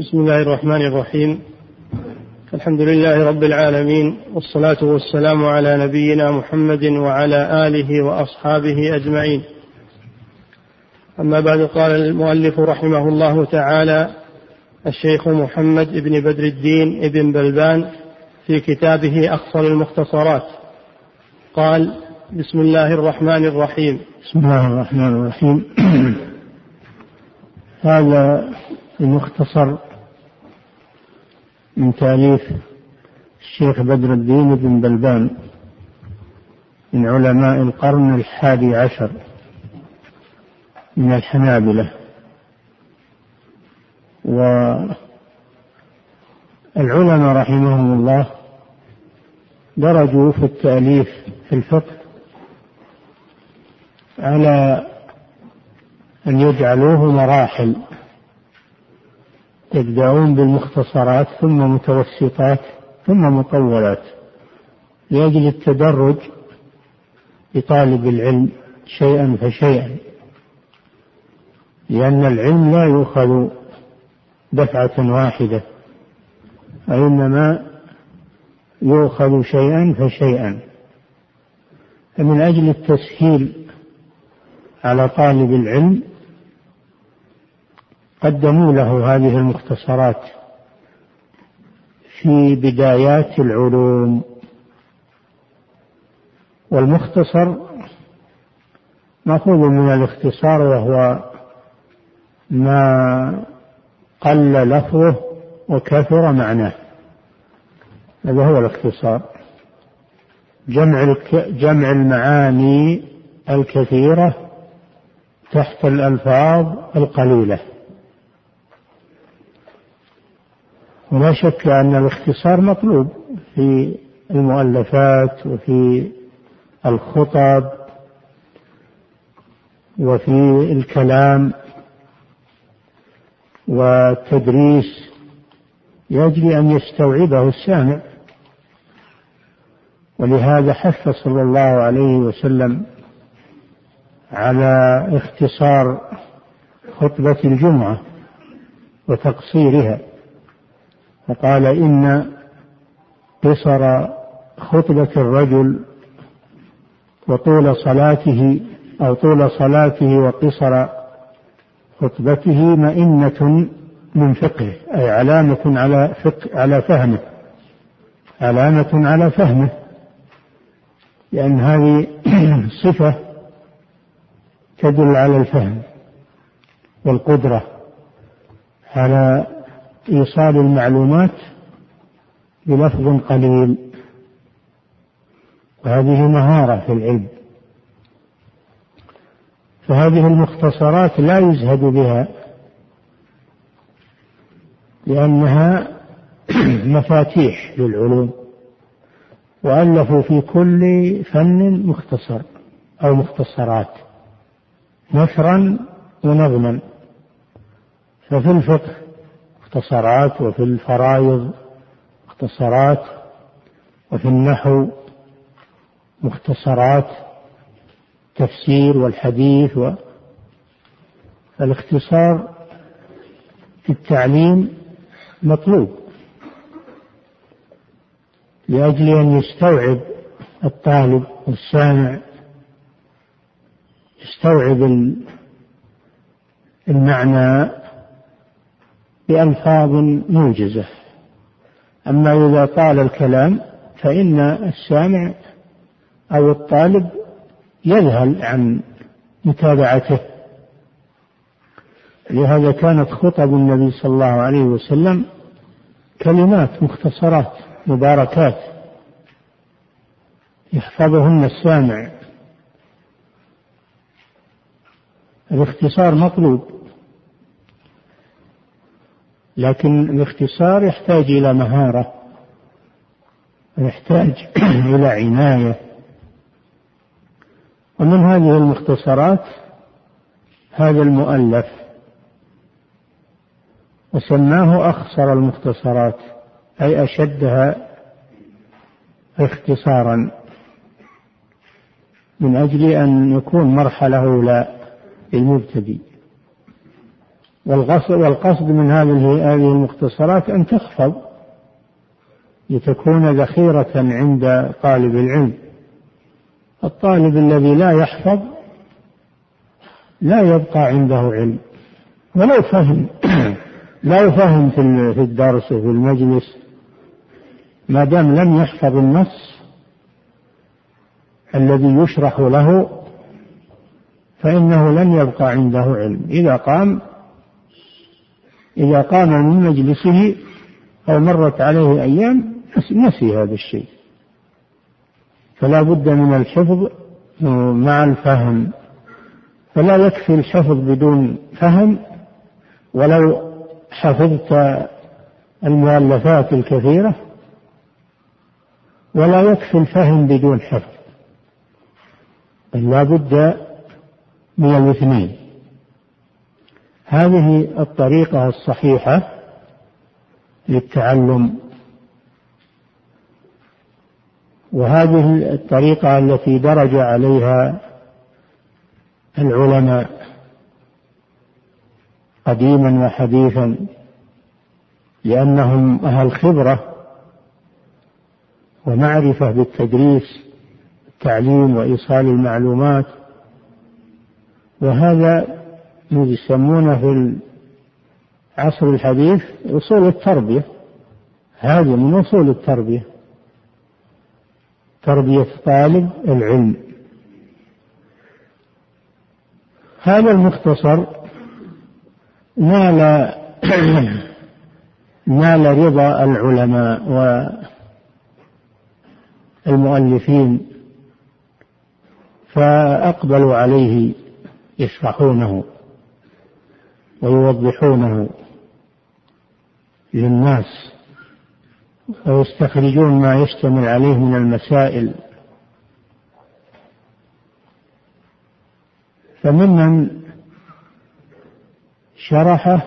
بسم الله الرحمن الرحيم. الحمد لله رب العالمين، والصلاة والسلام على نبينا محمد وعلى آله وأصحابه أجمعين. أما بعد، قال المؤلف رحمه الله تعالى الشيخ محمد بن بدر الدين ابن بلبان في كتابه أخصر المختصرات، قال: بسم الله الرحمن الرحيم. بسم الله الرحمن الرحيم. هذا المختصر من تأليف الشيخ بدر الدين بن بلبان من علماء القرن الحادي عشر من الحنابلة، والعلماء رحمهم الله درجوا في التأليف في الفقه على أن يجعلوه مراحل، يبدأون بالمختصرات ثم متوسطات ثم مطولات، لأجل التدرج لطالب العلم شيئا فشيئا، لأن العلم لا يؤخذ دفعة واحدة، وإنما يؤخذ شيئا فشيئا، فمن أجل التسهيل على طالب العلم قدموا له هذه المختصرات في بدايات العلوم. والمختصر مأخوذ من الاختصار، وهو ما قل لفظه وكثر معناه، هذا هو الاختصار، جمع المعاني الكثيرة تحت الألفاظ القليلة. ولا شك أن الاختصار مطلوب في المؤلفات وفي الخطب وفي الكلام والتدريس، يجب أن يستوعبه السامع. ولهذا حث صلى الله عليه وسلم على اختصار خطبة الجمعة وتقصيرها، فقال: إن قصر خطبة الرجل وطول صلاته أو طول صلاته وقصر خطبته مئنة من فقهه، أي علامة على فهمه، علامة على فهمه، لأن هذه صفة تدل على الفهم والقدرة على إيصال المعلومات بلفظ قليل، وهذه مهارة في العلم. فهذه المختصرات لا يزهد بها، لأنها مفاتيح للعلوم، وألفوا في كل فن مختصر أو مختصرات نثرا ونظما. ففي الفقه مختصرات، وفي الفرائض مختصرات، وفي النحو مختصرات، تفسير والحديث. فالاختصار في التعليم مطلوب لأجل أن يستوعب الطالب والسامع، يستوعب المعنى بألفاظ موجزة. أما إذا طال الكلام فإن السامع أو الطالب يذهل عن متابعته. لهذا كانت خطب النبي صلى الله عليه وسلم كلمات مختصرات مباركات يحفظهن السامع. الاختصار مطلوب، لكن الاختصار يحتاج إلى مهارة، ويحتاج إلى عناية. ومن هذه المختصرات هذا المؤلف، وسماه أخصر المختصرات، أي أشدها اختصارا، من أجل أن يكون مرحلة أولى للمبتدئ. والقصد من هذه المختصرات أن تخفض لتكون ذخيرة عند طالب العلم. الطالب الذي لا يحفظ لا يبقى عنده علم، ولو فهم لا يفهم في الدرس وفي المجلس، ما دام لم يحفظ النص الذي يشرح له فإنه لن يبقى عنده علم. إذا قام من مجلسه أو مرت عليه أيام نسي هذا الشيء، فلا بد من الحفظ مع الفهم، فلا يكفي الحفظ بدون فهم. ولو حفظت المؤلفات الكثيرة ولا يكفي الفهم بدون حفظ، بل لا بد من الاثنين. هذه الطريقة الصحيحة للتعلم، وهذه الطريقة التي درج عليها العلماء قديما وحديثا، لأنهم أهل خبرة ومعرفة بالتدريس التعليم وإيصال المعلومات، وهذا يسمونه في العصر الحديث أصول التربية. هذه من أصول التربية، تربية طالب العلم. هذا المختصر نال رضا العلماء والمؤلفين، فأقبلوا عليه يشرحونه ويوضحونه للناس ويستخرجون ما يشتمل عليه من المسائل. فممن شرحه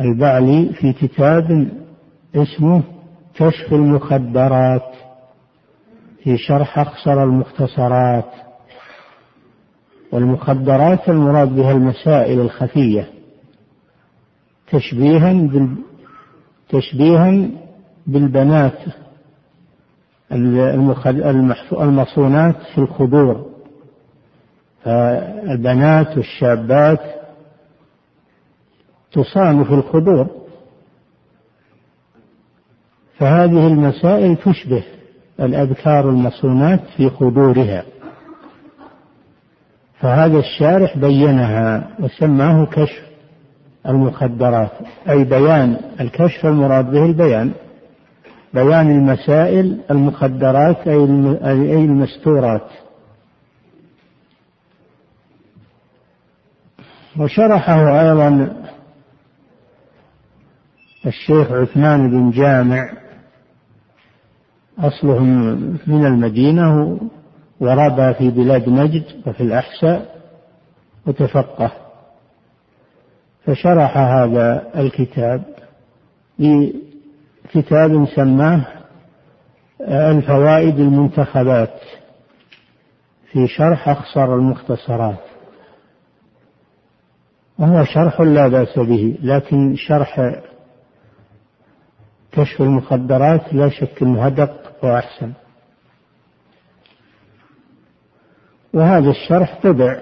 البعلي في كتاب اسمه كشف المخدرات في شرح أخصر المختصرات. والمخدرات المراد بها المسائل الخفية، تشبيها بالبنات المصونات في الخدور، فالبنات والشابات تصان في الخدور، فهذه المسائل تشبه الأبكار المصونات في خدورها. فهذا الشارح بينها وسماه كشف المخدرات، أي بيان الكشف، المراد به البيان، بيان المسائل المخدرات أي المستورات. وشرحه أيضا الشيخ عثمان بن جامع، أصلهم من المدينة وربى في بلاد نجد وفي الأحساء وتفقه، فشرح هذا الكتاب بكتاب سماه الفوائد المنتخبات في شرح أخصر المختصرات، وهو شرح لا بأس به، لكن شرح كشف المخدرات لا شك أنه أدق وأحسن. وهذا الشرح طبع،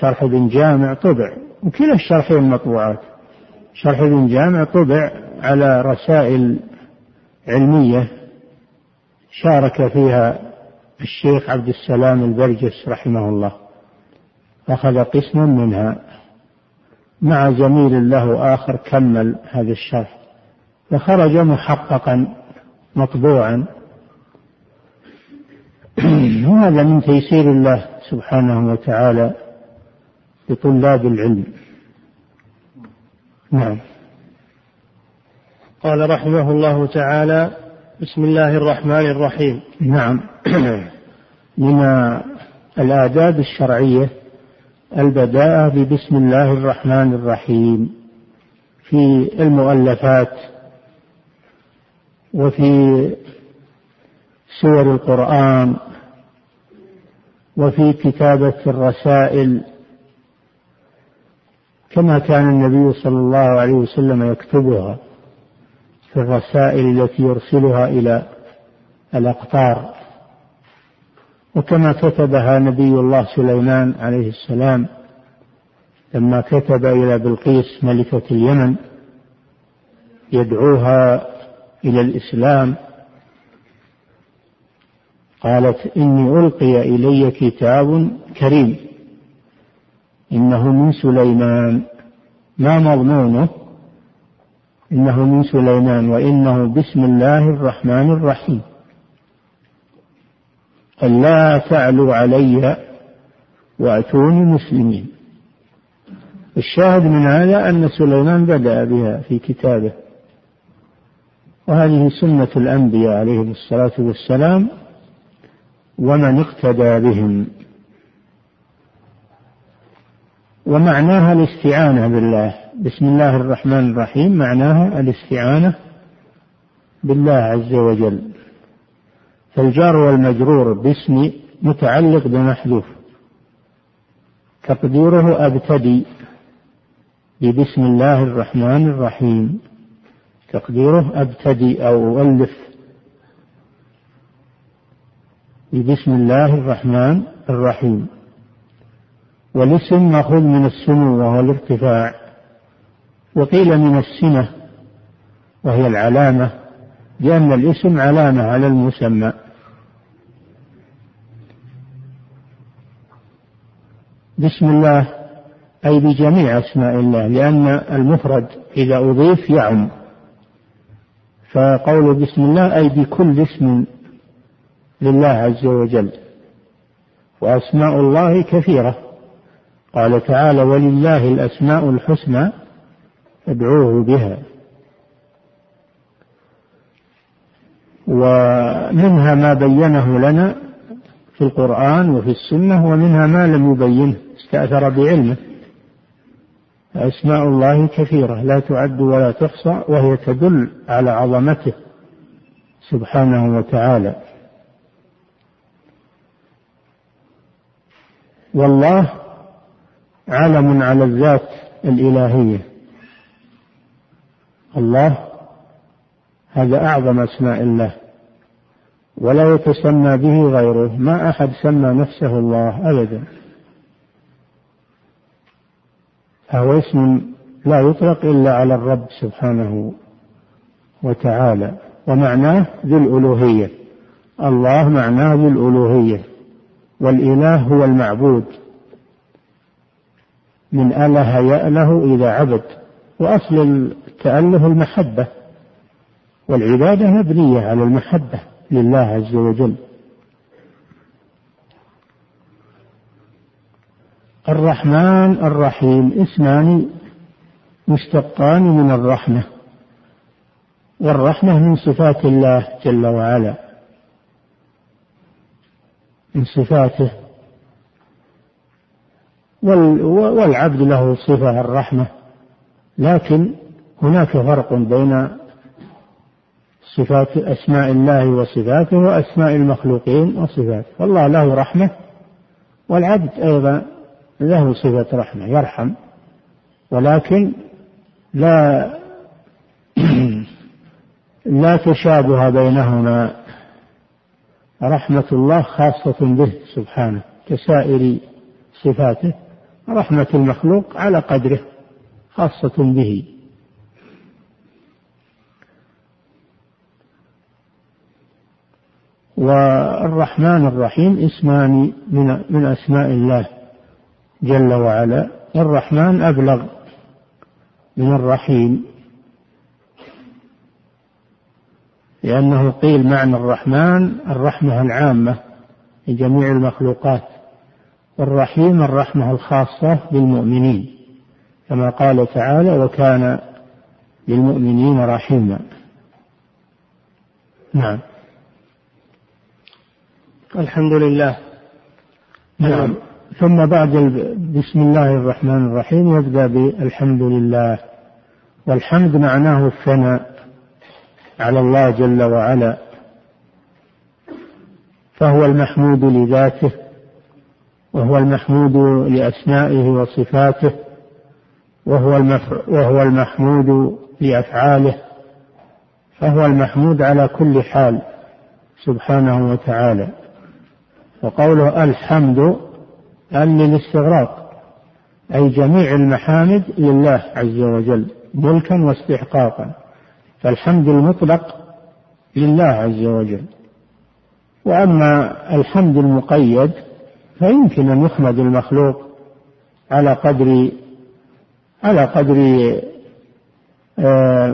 شرح ابن جامع طبع، وكلا الشرحين مطبوعات. شرح ابن جامع طبع على رسائل علمية شارك فيها الشيخ عبد السلام البرجس رحمه الله، أخذ قسما منها مع زميل له آخر كمل هذا الشرح، فخرج محققا مطبوعا. وهذا من تيسير الله سبحانه وتعالى لطلاب العلم. نعم. قال رحمه الله تعالى: بسم الله الرحمن الرحيم. نعم. من الآداب الشرعية البداءة ببسم الله الرحمن الرحيم في المؤلفات وفي سور القرآن وفي كتابة الرسائل، كما كان النبي صلى الله عليه وسلم يكتبها في الرسائل التي يرسلها إلى الأقطار، وكما كتبها نبي الله سليمان عليه السلام لما كتب إلى بلقيس ملكة اليمن يدعوها إلى الإسلام، قالت: إني ألقي إلي كتاب كريم إنه من سليمان، ما مضمونه؟ إنه من سليمان وإنه بسم الله الرحمن الرحيم. قال: لا تعلوا علي وأتوني مسلمين. الشاهد من هذا أن سليمان بدأ بها في كتابه، وهذه سنة الأنبياء عليهم الصلاة والسلام ومن اقتدى بهم. ومعناها الاستعانة بالله، بسم الله الرحمن الرحيم معناها الاستعانة بالله عز وجل. فالجار والمجرور باسم متعلق بمحذوف، تقديره أبتدي ببسم الله الرحمن الرحيم، تقديره أبتدي أو أؤلف ببسم الله الرحمن الرحيم. والاسم مأخوذ من السمو وهو الارتفاع، وقيل من السنة وهي العلامة، لأن الاسم علامة على المسمى. بسم الله أي بجميع أسماء الله، لأن المفرد إذا أضيف يعم، فقول بسم الله أي بكل اسم لله عز وجل. وأسماء الله كثيرة، قال تعالى: ولله الأسماء الحسنى فادعوه بها. ومنها ما بينه لنا في القرآن وفي السنة، ومنها ما لم يبينه استأثر بعلمه. أسماء الله كثيرة لا تعد ولا تحصى، وهي تدل على عظمته سبحانه وتعالى. والله علم على الذات الإلهية، الله هذا أعظم أسماء الله ولا يتسمى به غيره، ما أحد سمى نفسه الله أبدا، فهو اسم لا يطلق إلا على الرب سبحانه وتعالى. ومعناه ذو الألوهية، الله معناه ذو الألوهية، والإله هو المعبود، من أله يأله إذا عبد، وأصل التأله المحبة، والعبادة مبنية على المحبة لله عز وجل. الرحمن الرحيم اسمان مشتقان من الرحمة، والرحمة من صفات الله جل وعلا، من صفاته، والعبد له صفة الرحمة، لكن هناك فرق بين صفات أسماء الله وصفاته وأسماء المخلوقين وصفاته، والله له رحمة، والعبد أيضا له صفة رحمة، يرحم، ولكن لا تشابه بينهما. رحمة الله خاصة به سبحانه كسائر صفاته، رحمة المخلوق على قدره خاصة به. والرحمن الرحيم اسمان من أسماء الله جل وعلا، الرحمن أبلغ من الرحيم، لأنه قيل معنى الرحمن الرحمة العامة لجميع المخلوقات، والرحيم الرحمة الخاصة بالمؤمنين، كما قال تعالى: وكان للمؤمنين رحيما. نعم. الحمد لله. نعم. ثم بعد بسم الله الرحمن الرحيم يبدأ بالحمد لله، والحمد معناه الثناء على الله جل وعلا، فهو المحمود لذاته وهو المحمود لأسمائه وصفاته، وهو المحمود لأفعاله، فهو المحمود على كل حال سبحانه وتعالى. وقوله الحمد للاستغراق، أي جميع المحامد لله عز وجل ملكا واستحقاقا، فالحمد المطلق لله عز وجل. وأما الحمد المقيد فيمكن أن يحمد المخلوق على قدر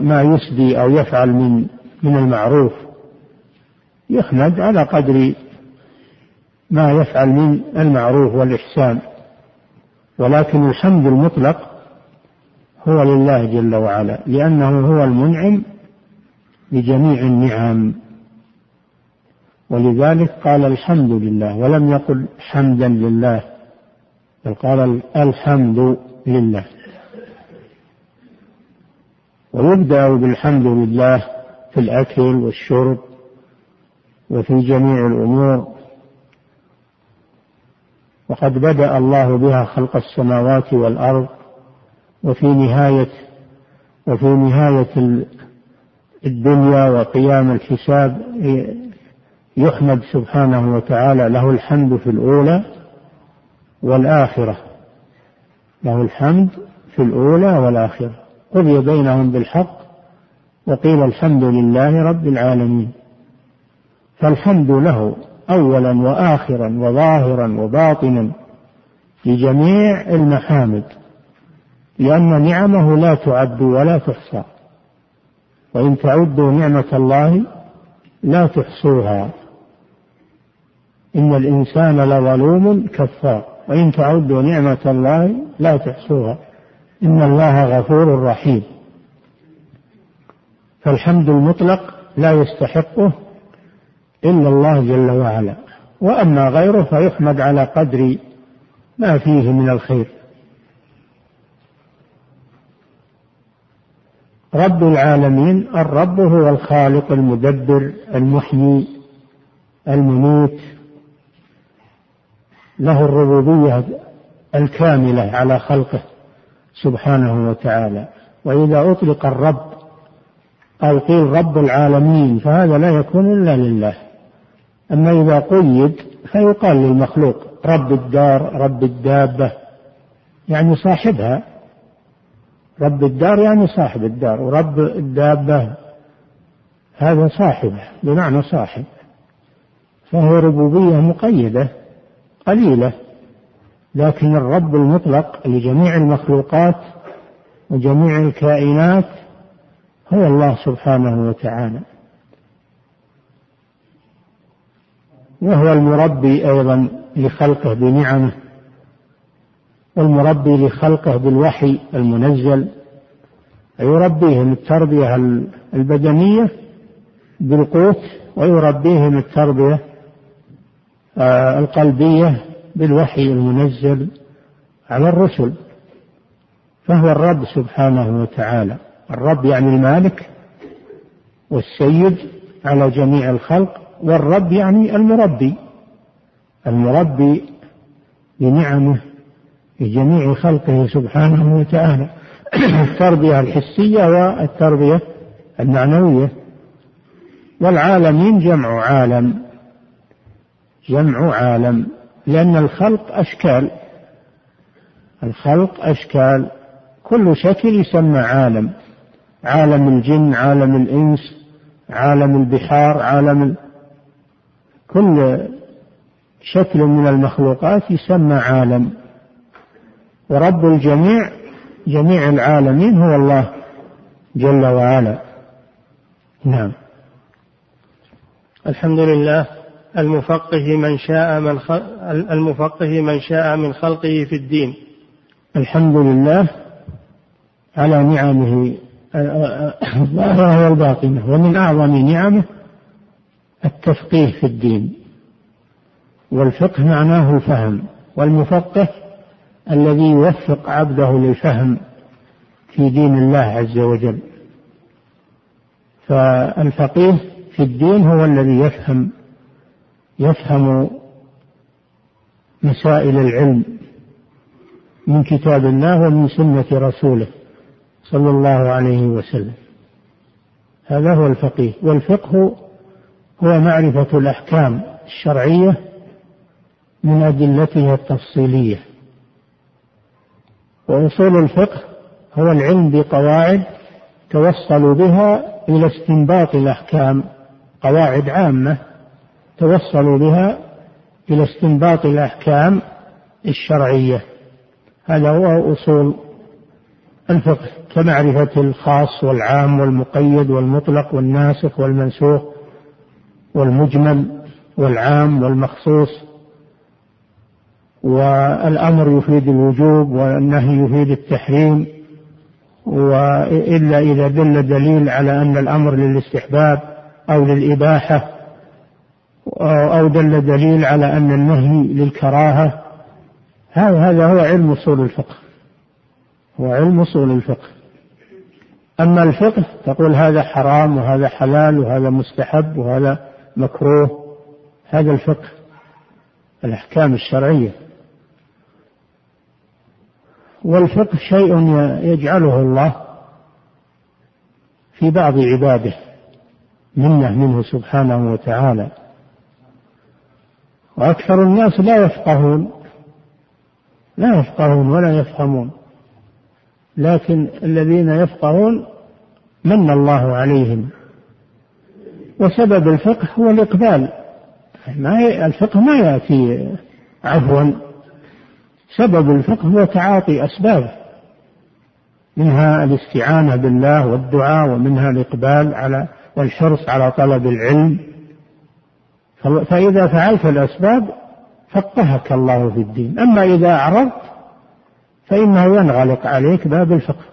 ما يسدي أو يفعل من المعروف، يحمد على قدر ما يفعل من المعروف والإحسان، ولكن الحمد المطلق هو لله جل وعلا، لأنه هو المنعم بجميع النعم. ولذلك قال الحمد لله، ولم يقل حمدا لله، بل قال الحمد لله. ويبدأ بالحمد لله في الأكل والشرب وفي جميع الأمور، وقد بدأ الله بها خلق السماوات والأرض، وفي نهاية الدنيا وقيام الحساب يحمد سبحانه وتعالى، له الحمد في الأولى والآخرة، له الحمد في الأولى والآخرة. قضي بينهم بالحق وقيل الحمد لله رب العالمين. فالحمد له أولا وآخرا وظاهرا وباطنا لجميع المحامد، لأن نعمه لا تعد ولا تحصى، وإن تعدوا نعمة الله لا تحصوها، إن الإنسان لظلوم كفار، وإن تعدوا نعمة الله لا تحصوها، إن الله غفور رحيم. فالحمد المطلق لا يستحقه إلا الله جل وعلا، وأما غيره فيحمد على قدر ما فيه من الخير. رب العالمين، الرب هو الخالق المدبر المحيي المميت، له الربوبية الكاملة على خلقه سبحانه وتعالى. وإذا أطلق الرب أو قيل رب العالمين فهذا لا يكون إلا لله. أما إذا قيد فيقال للمخلوق رب الدار، رب الدابة، يعني صاحبها، رب الدار يعني صاحب الدار، ورب الدابة هذا صاحبه بمعنى صاحب، فهو ربوبية مقيدة قليلة. لكن الرب المطلق لجميع المخلوقات وجميع الكائنات هو الله سبحانه وتعالى، وهو المربي أيضا لخلقه بنعمه، والمربي لخلقه بالوحي المنزل، يربيهم التربية البدنية بالقوت، ويربيهم التربية القلبية بالوحي المنزل على الرسل. فهو الرب سبحانه وتعالى، الرب يعني المالك والسيد على جميع الخلق، والرب يعني المربي، المربي بنعمه لجميع خلقه سبحانه وتعالى، التربية الحسية والتربية المعنوية. والعالمين جمع عالم، لأن الخلق أشكال، كل شكل يسمى عالم، عالم الجن، عالم الإنس، عالم البحار، كل شكل من المخلوقات يسمى عالم. ورب الجميع جميع العالمين هو الله جل وعلا. نعم. الحمد لله المفقه من شاء من خلقه في الدين. الحمد لله على نعمه الظاهرة والباطنة، ومن أعظم نعمه التفقيه في الدين. والفقه معناه الفهم، والمفقه الذي يوفق عبده للفهم في دين الله عز وجل. فالفقيه في الدين هو الذي يفهم مسائل العلم من كتاب الله ومن سنة رسوله صلى الله عليه وسلم. هذا هو الفقيه. والفقه هو معرفة الأحكام الشرعية من أدلتها التفصيلية. وأصول الفقه هو العلم بقواعد توصل بها إلى استنباط الأحكام، قواعد عامة توصل بها إلى استنباط الأحكام الشرعية. هذا هو أصول الفقه، كمعرفة الخاص والعام والمقيد والمطلق والناسخ والمنسوخ والمجمل والعام والمخصوص، والأمر يفيد الوجوب والنهي يفيد التحريم، وإلا إذا دل دليل على أن الأمر للاستحباب أو للإباحة، أو دل دليل على أن النهي للكراهة. هذا هو علم أصول الفقه، هو علم أصول الفقه. أما الفقه تقول هذا حرام وهذا حلال وهذا مستحب وهذا مكروه، هذا الفقه، الأحكام الشرعية. والفقه شيء يجعله الله في بعض عباده منه سبحانه وتعالى، وأكثر الناس لا يفقهون ولا يفهمون، لكن الذين يفقهون من الله عليهم. وسبب الفقه هو الإقبال، الفقه ما يأتي عفوا، سبب الفقه هو تعاطي أسباب، منها الاستعانة بالله والدعاء، ومنها الإقبال على والحرص على طلب العلم. فإذا فعلت الأسباب فقهك الله في الدين. أما إذا أعرضت فإنه ينغلق عليك باب الفقه.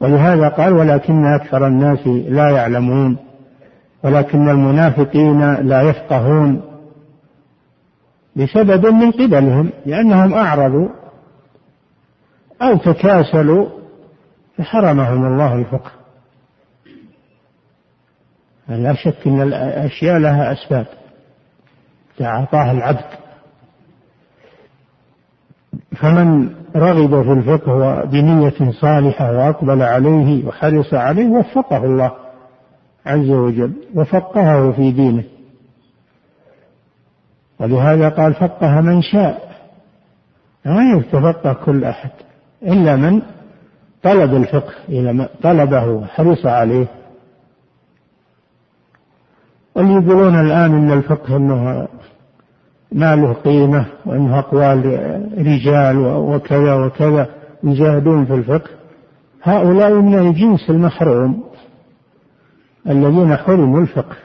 ولهذا قال ولكن أكثر الناس لا يعلمون، ولكن المنافقين لا يفقهون، بسبب من قبلهم، لأنهم أعرضوا أو تكاسلوا فحرمهم الله الفقه. لا شك أن الأشياء لها أسباب تعاطاها العبد، فمن رغب في الفقه بنية صالحة وأقبل عليه وحرص عليه وفقه الله عز وجل وفقهه في دينه. ولهذا قال فقه من شاء، لا يتفقه كل أحد إلا من طلب الفقه، إلا من طلبه وحرص عليه. واللي يقولون الآن أن الفقه أنه ما له قيمة وأنه أقوال رجال وكذا وكذا يجاهدون في الفقه، هؤلاء من الجنس المحروم الذين حرموا الفقه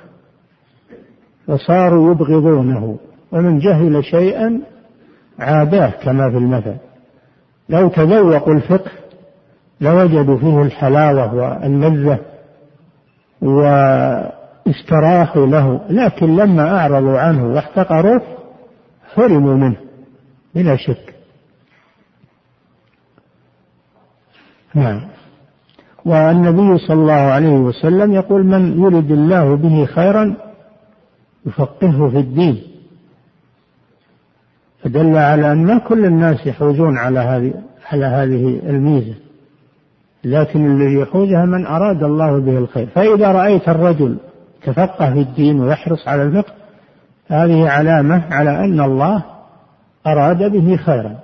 وصاروا يبغضونه. ومن جهل شيئا عاداه، كما في المثل لو تذوقوا الفقه لوجدوا فيه الحلاوة واللذة واستراحوا له، لكن لما أعرضوا عنه واحتقروه حرموا منه بلا شك. نعم. والنبي صلى الله عليه وسلم يقول من يرد الله به خيرا يفقهه في الدين، فدل على أن ما كل الناس يحوزون على هذه الميزة، لكن الذي يحوزها من أراد الله به الخير. فإذا رأيت الرجل تفقه في الدين ويحرص على الفقه، هذه علامة على أن الله أراد به خيرا.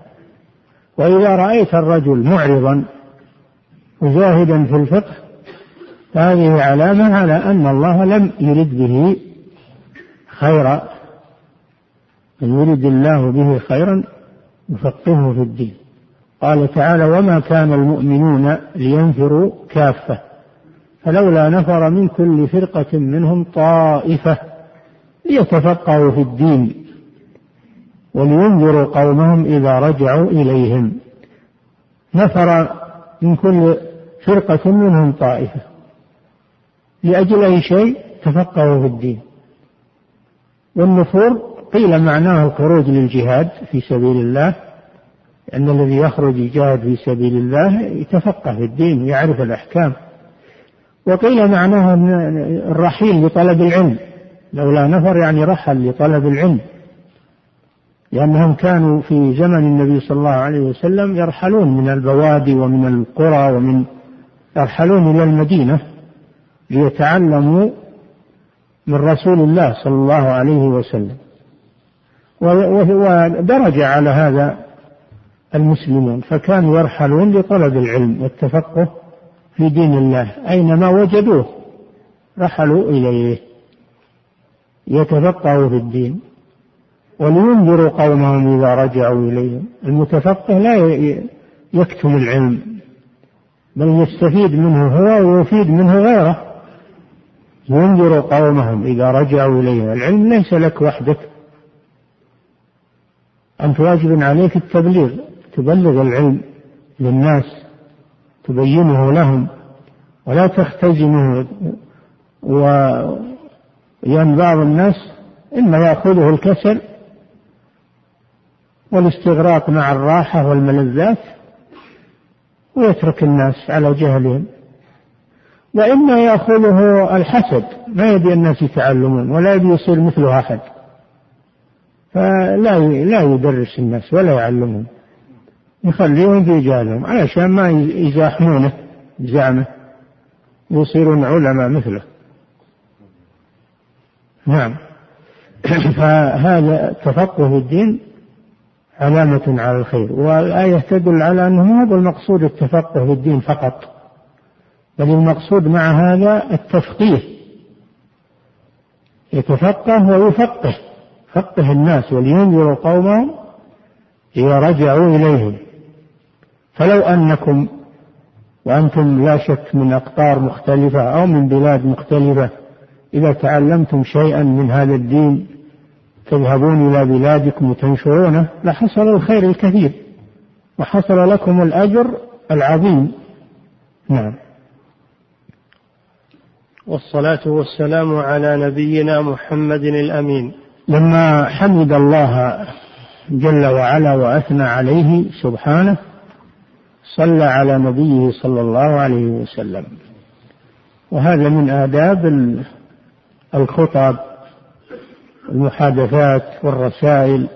وإذا رأيت الرجل معرضا مجاهدا في الفقه، هذه علامة على أن الله لم يرد به خيرا. من يرد الله به خيرا يفقهه في الدين. قال تعالى وما كان المؤمنون لينفروا كافة فلولا نفر من كل فرقة منهم طائفة ليتفقهوا في الدين ولينذروا قومهم إذا رجعوا إليهم. نفر من كل فرقة منهم طائفة، لأجل أي شيء؟ تفقهوا في الدين. والنفور قيل معناه الخروج للجهاد في سبيل الله، أن الذي يخرج يجاهد في سبيل الله يتفقه في الدين يعرف الأحكام. وقيل معناه الرحيل لطلب العلم، لولا نفر يعني رحل لطلب العلم. لأنهم كانوا في زمن النبي صلى الله عليه وسلم يرحلون من البوادي ومن القرى يرحلون إلى المدينة ليتعلموا من رسول الله صلى الله عليه وسلم، ودرج على هذا المسلمون، فكانوا يرحلون لطلب العلم والتفقه في دين الله، أينما وجدوه رحلوا إليه يتفقهوا في الدين، ولينذروا قومهم إذا رجعوا إليهم. المتفقه لا يكتم العلم، بل يستفيد منه هو ويفيد منه غيره. ينذروا قومهم إذا رجعوا إليهم، العلم ليس لك وحدك، أنت واجب عليك التبليغ، تبلغ العلم للناس، تبينه لهم ولا تختزنه. ويان بعض الناس إما يأخذه الكسل والاستغراق مع الراحة والملذات ويترك الناس على جهلهم، وإما يأخذه الحسد، ما يبي الناس يتعلمون ولا يبي يصير مثله أحد، فلا يدرس الناس ولا يعلمهم، يخليهم في جهلهم علشان ما يزاحمونه بزعمه ويصيرون علماء مثله. نعم، فهذا تفقه الدين علامة على الخير، والآية تدل على أنه هذا المقصود، التفقه بالدين فقط، بل المقصود مع هذا التفقيه، يتفقه ويفقه، فقه الناس، ولينذروا قومهم إذا رجعوا إليهم. فلو أنكم وأنتم لا شك من أقطار مختلفة أو من بلاد مختلفة إذا تعلمتم شيئا من هذا الدين تذهبون إلى بلادكم وتنشرونه لحصل الخير الكثير وحصل لكم الأجر العظيم. نعم. والصلاة والسلام على نبينا محمد الأمين. لما حمد الله جل وعلا وأثنى عليه سبحانه صلى على نبيه صلى الله عليه وسلم، وهذا من آداب الخطب المحادثات والرسائل،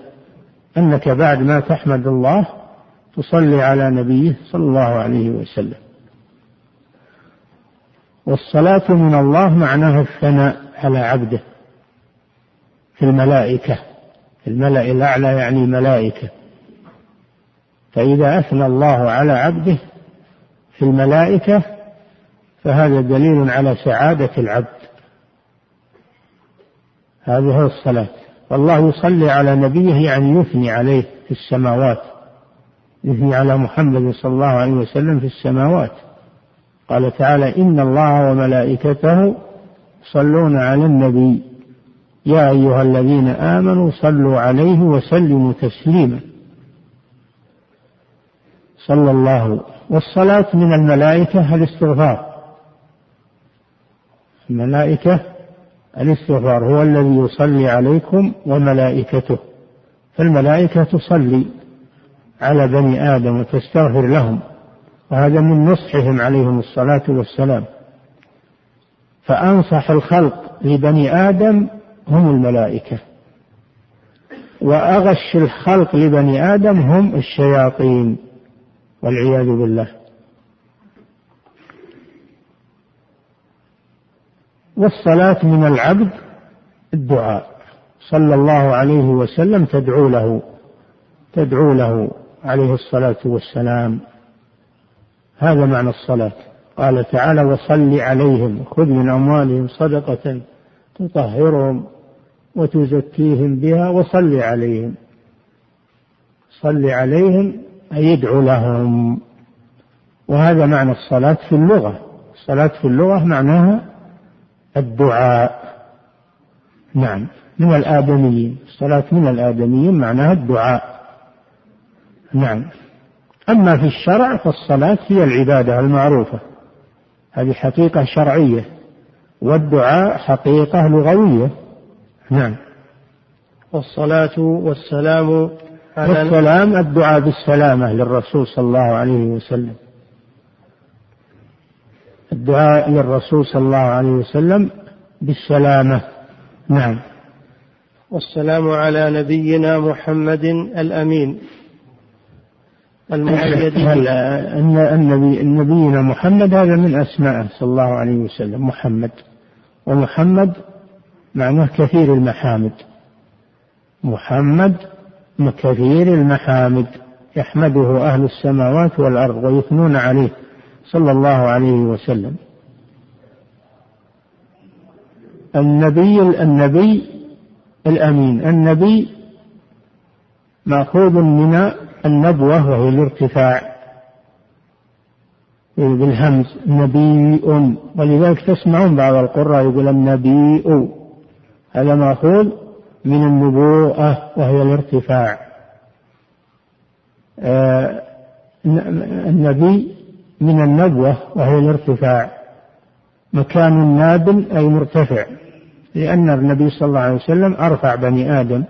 أنك بعد ما تحمد الله تصلي على نبيه صلى الله عليه وسلم. والصلاة من الله معناها الثناء على عبده في الملائكة، في الملأ الأعلى يعني ملائكة، فإذا أثنى الله على عبده في الملائكة فهذا دليل على سعادة العبد. هذه الصلاة، والله يصلي على نبيه يعني يثني عليه في السماوات، يثني على محمد صلى الله عليه وسلم في السماوات. قال تعالى: إن الله وملائكته يصلون على النبي يا أيها الذين آمنوا صلوا عليه وسلموا تسليما. صلى الله. والصلاة من الملائكة الاستغفار، الملائكة الاستغفار، هو الذي يصلي عليكم وملائكته، فالملائكة تصلي على بني آدم وتستغفر لهم، وهذا من نصحهم عليهم الصلاة والسلام. فأنصح الخلق لبني آدم هم الملائكة، وأغش الخلق لبني آدم هم الشياطين والعياذ بالله. والصلاة من العبد الدعاء، صلى الله عليه وسلم تدعو له عليه الصلاة والسلام، هذا معنى الصلاة. قال تعالى: وصل عليهم خذ من أموالهم صدقة تطهرهم وتزكيهم بها وصل عليهم. صل عليهم أي ادعو لهم، وهذا معنى الصلاة في اللغة. الصلاة في اللغة معناها الدعاء. نعم، من الآدميين، الصلاة من الآدميين معناها الدعاء. نعم. أما في الشرع فالصلاة هي العبادة المعروفة، هذه حقيقة شرعية، والدعاء حقيقة لغوية. نعم. والصلاة والسلام على السلام، الدعاء بالسلامة للرسول صلى الله عليه وسلم، الدعاء للرسول صلى الله عليه وسلم بالسلامة. نعم. والسلام على نبينا محمد الأمين المؤيد. أن نبينا محمد هذا من أسماءه صلى الله عليه وسلم محمد، ومحمد معناه كثير المحامد، محمد كثير المحامد يحمده أهل السماوات والأرض ويثنون عليه صلى الله عليه وسلم. النبي الأمين، النبي مأخوذ من النبوة وهي الارتفاع بالهمز نبي، ولذلك تسمعون بعض القراء يقول النبي، هذا مأخوذ من النبوة وهي الارتفاع. النبي من النبوة وهي الارتفاع، مكان ناب أي مرتفع، لأن النبي صلى الله عليه وسلم أرفع بني آدم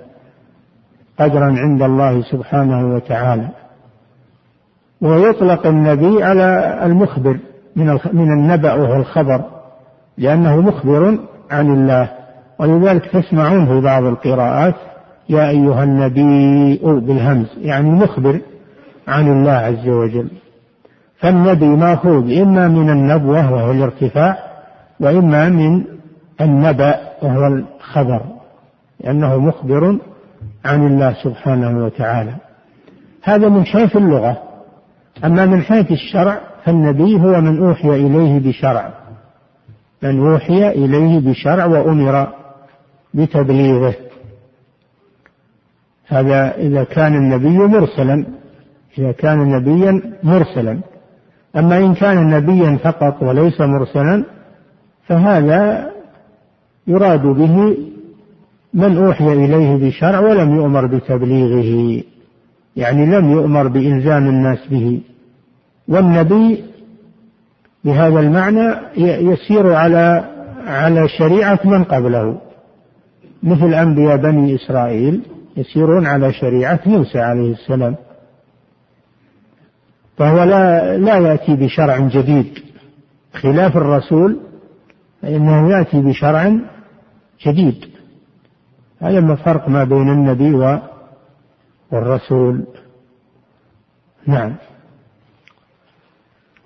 قدرا عند الله سبحانه وتعالى. ويطلق النبي على المخبر من النبأ وهو الخبر، لأنه مخبر عن الله، ولذلك تسمعون في بعض القراءات يا أيها النبي بالهمز، يعني مخبر عن الله عز وجل. فالنبي ماخوذ إما من النبوة وهو الارتفاع، وإما من النبأ وهو الخبر، لأنه مخبر عن الله سبحانه وتعالى. هذا من حيث اللغة. أما من حيث الشرع فالنبي هو من أوحي إليه بشرع، من أوحي إليه بشرع وأمر بتبليغه، هذا إذا كان النبي مرسلا، إذا كان نبيا مرسلا. أما إن كان نبيا فقط وليس مرسلا فهذا يراد به من أوحي إليه بشرع ولم يؤمر بتبليغه، يعني لم يؤمر بإلزام الناس به. والنبي بهذا المعنى يسير على شريعة من قبله، مثل أنبياء بني إسرائيل يسيرون على شريعة موسى عليه السلام، فهو لا يأتي بشرع جديد، خلاف الرسول فإنه يأتي بشرع جديد. هذا ما الفرق ما بين النبي والرسول. نعم.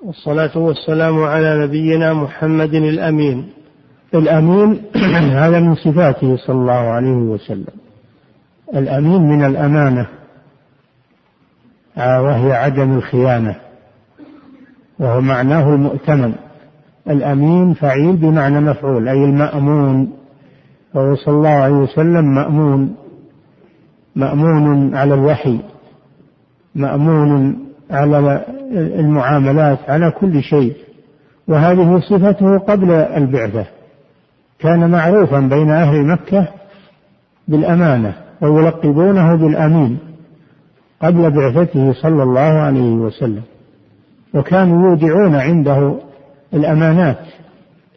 والصلاة والسلام على نبينا محمد الأمين. الأمين هذا من صفاته صلى الله عليه وسلم، الأمين من الأمانة وهي عدم الخيانة، وهو معناه المؤتمن. الأمين فعيل بمعنى مفعول، أي المأمون، فهو صلى الله عليه وسلم مأمون على الوحي، مأمون على المعاملات، على كل شيء. وهذه صفته قبل البعثة، كان معروفا بين أهل مكة بالأمانة ويلقبونه بالأمين قبل بعثته صلى الله عليه وسلم، وكانوا يودعون عنده الأمانات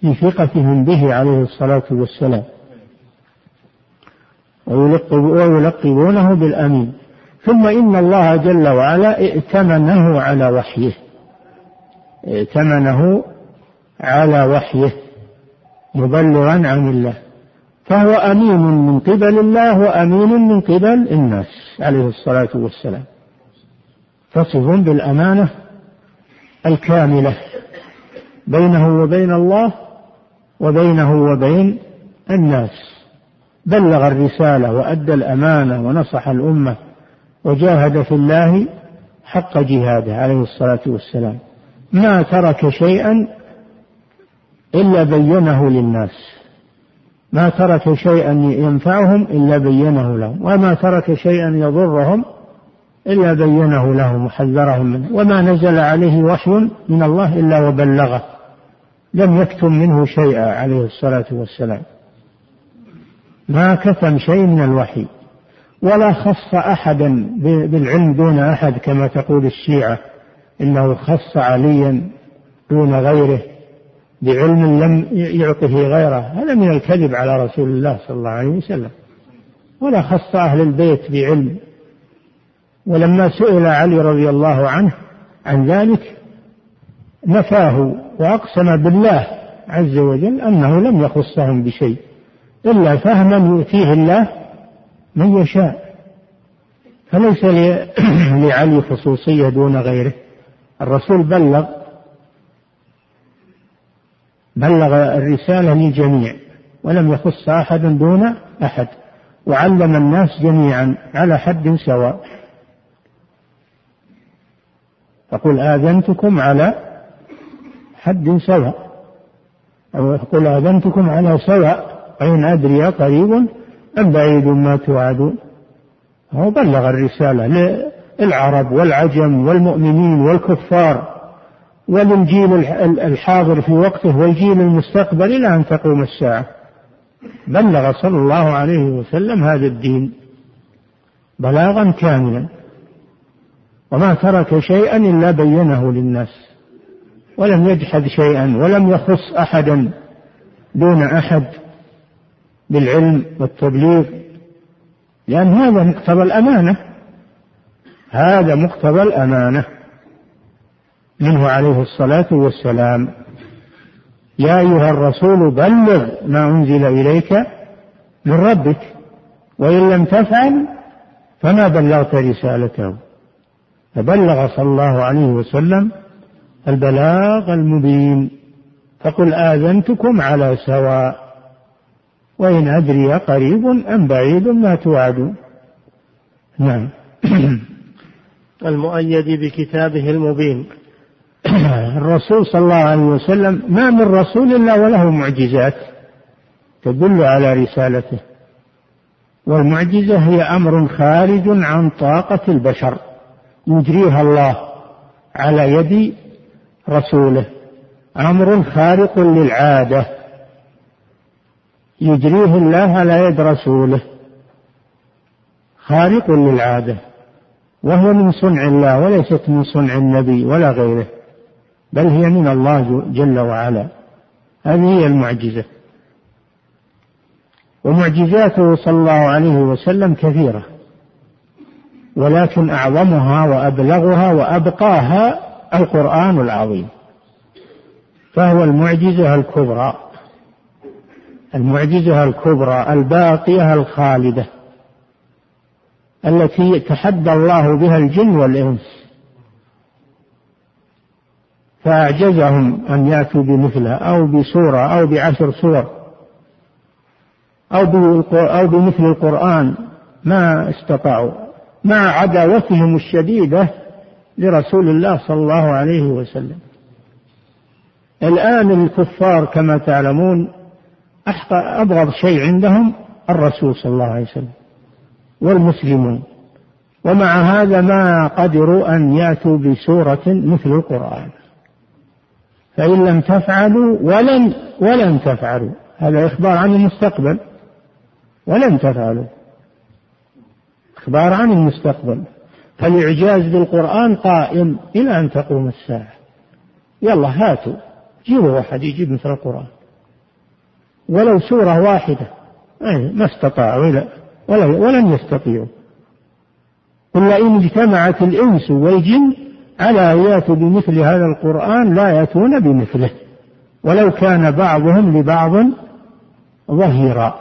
لثقتهم به عليه الصلاة والسلام، ويلقبونه بالأمين. ثم إن الله جل وعلا ائتمنه على وحيه، ائتمنه على وحيه مبلغا عن الله، فهو أمين من قبل الله وأمين من قبل الناس عليه الصلاة والسلام. فصف بالأمانة الكاملة بينه وبين الله وبينه وبين الناس. بلغ الرسالة وأدى الأمانة ونصح الأمة وجاهد في الله حق جهاده عليه الصلاة والسلام، ما ترك شيئا إلا بينه للناس، ما ترك شيئا ينفعهم إلا بينه لهم، وما ترك شيئا يضرهم إلا بينه لهم وحذرهم منه، وما نزل عليه وحي من الله إلا وبلغه، لم يكتم منه شيئا عليه الصلاة والسلام، ما كتم شيء من الوحي، ولا خص أحدا بالعلم دون أحد كما تقول الشيعة، إنه خص عليا دون غيره بعلم لم يعطه غيره، هذا من الكذب على رسول الله صلى الله عليه وسلم. ولا خص أهل البيت بعلم، ولما سئل علي رضي الله عنه عن ذلك نفاه وأقسم بالله عز وجل أنه لم يخصهم بشيء إلا فهما يؤتيه الله من يشاء، فليس لعلي خصوصية دون غيره. الرسول بلغ الرسالة للجميع ولم يخص أحدا دون أحد، وعلم الناس جميعا على حد سواء. فقل آذنتكم على حد سواء، أو قل آذنتكم على سواء، إن أدري قريب أم بعيد ما توعدون. هو بلغ الرسالة للعرب والعجم والمؤمنين والكفار، وللجيل الحاضر في وقته والجيل المستقبل إلى أن تقوم الساعة. بلغ صلى الله عليه وسلم هذا الدين بلاغا كاملا، وما ترك شيئا إلا بينه للناس، ولم يجحد شيئا، ولم يخص أحدا دون أحد بالعلم والتبليغ، لأن هذا مقتضى الأمانة، هذا مقتضى الأمانة منه عليه الصلاة والسلام. يا أيها الرسول بلغ ما أنزل إليك من ربك وإن لم تفعل فما بلغت رسالته. فبلغ صلى الله عليه وسلم البلاغ المبين. فقل آذنتكم على سواء وإن أدري قريب أم بعيد ما توعدون. نعم. المؤيد بكتابه المبين. الرسول صلى الله عليه وسلم ما من رسول إلا وله معجزات تدل على رسالته، والمعجزة هي أمر خارج عن طاقة البشر يجريها الله على يد رسوله، أمر خارق للعادة يجريه الله على يد رسوله، خارق للعادة، وهو من صنع الله وليست من صنع النبي ولا غيره، بل هي من الله جل وعلا. هذه هي المعجزة. ومعجزاته صلى الله عليه وسلم كثيرة، ولكن أعظمها وأبلغها وأبقاها القرآن العظيم، فهو المعجزة الكبرى، المعجزة الكبرى الباقية الخالدة التي تحدى الله بها الجن والإنس، فأعجزهم أن يأتوا بمثلها أو بسورة أو بعشر سور أو بمثل القرآن، ما استطاعوا مع عداوتهم الشديدة لرسول الله صلى الله عليه وسلم. الآن الكفار كما تعلمون أبغض شيء عندهم الرسول صلى الله عليه وسلم والمسلمون، ومع هذا ما قدروا أن يأتوا بسورة مثل القرآن. فإن لم تفعلوا ولن تفعلوا، هذا إخبار عن المستقبل، ولن تفعلوا إخبار عن المستقبل. فالإعجاز بالقرآن قائم إلى أن تقوم الساعة. يلا هاتوا جيبوا واحد يجيب مثل القرآن ولو سورة واحدة، ما استطاعوا ولن يستطيعوا، إلا إن اجتمعت الإنس والجن على أن يأتوا بمثل هذا القرآن لا يأتون بمثله ولو كان بعضهم لبعض ظهيرا.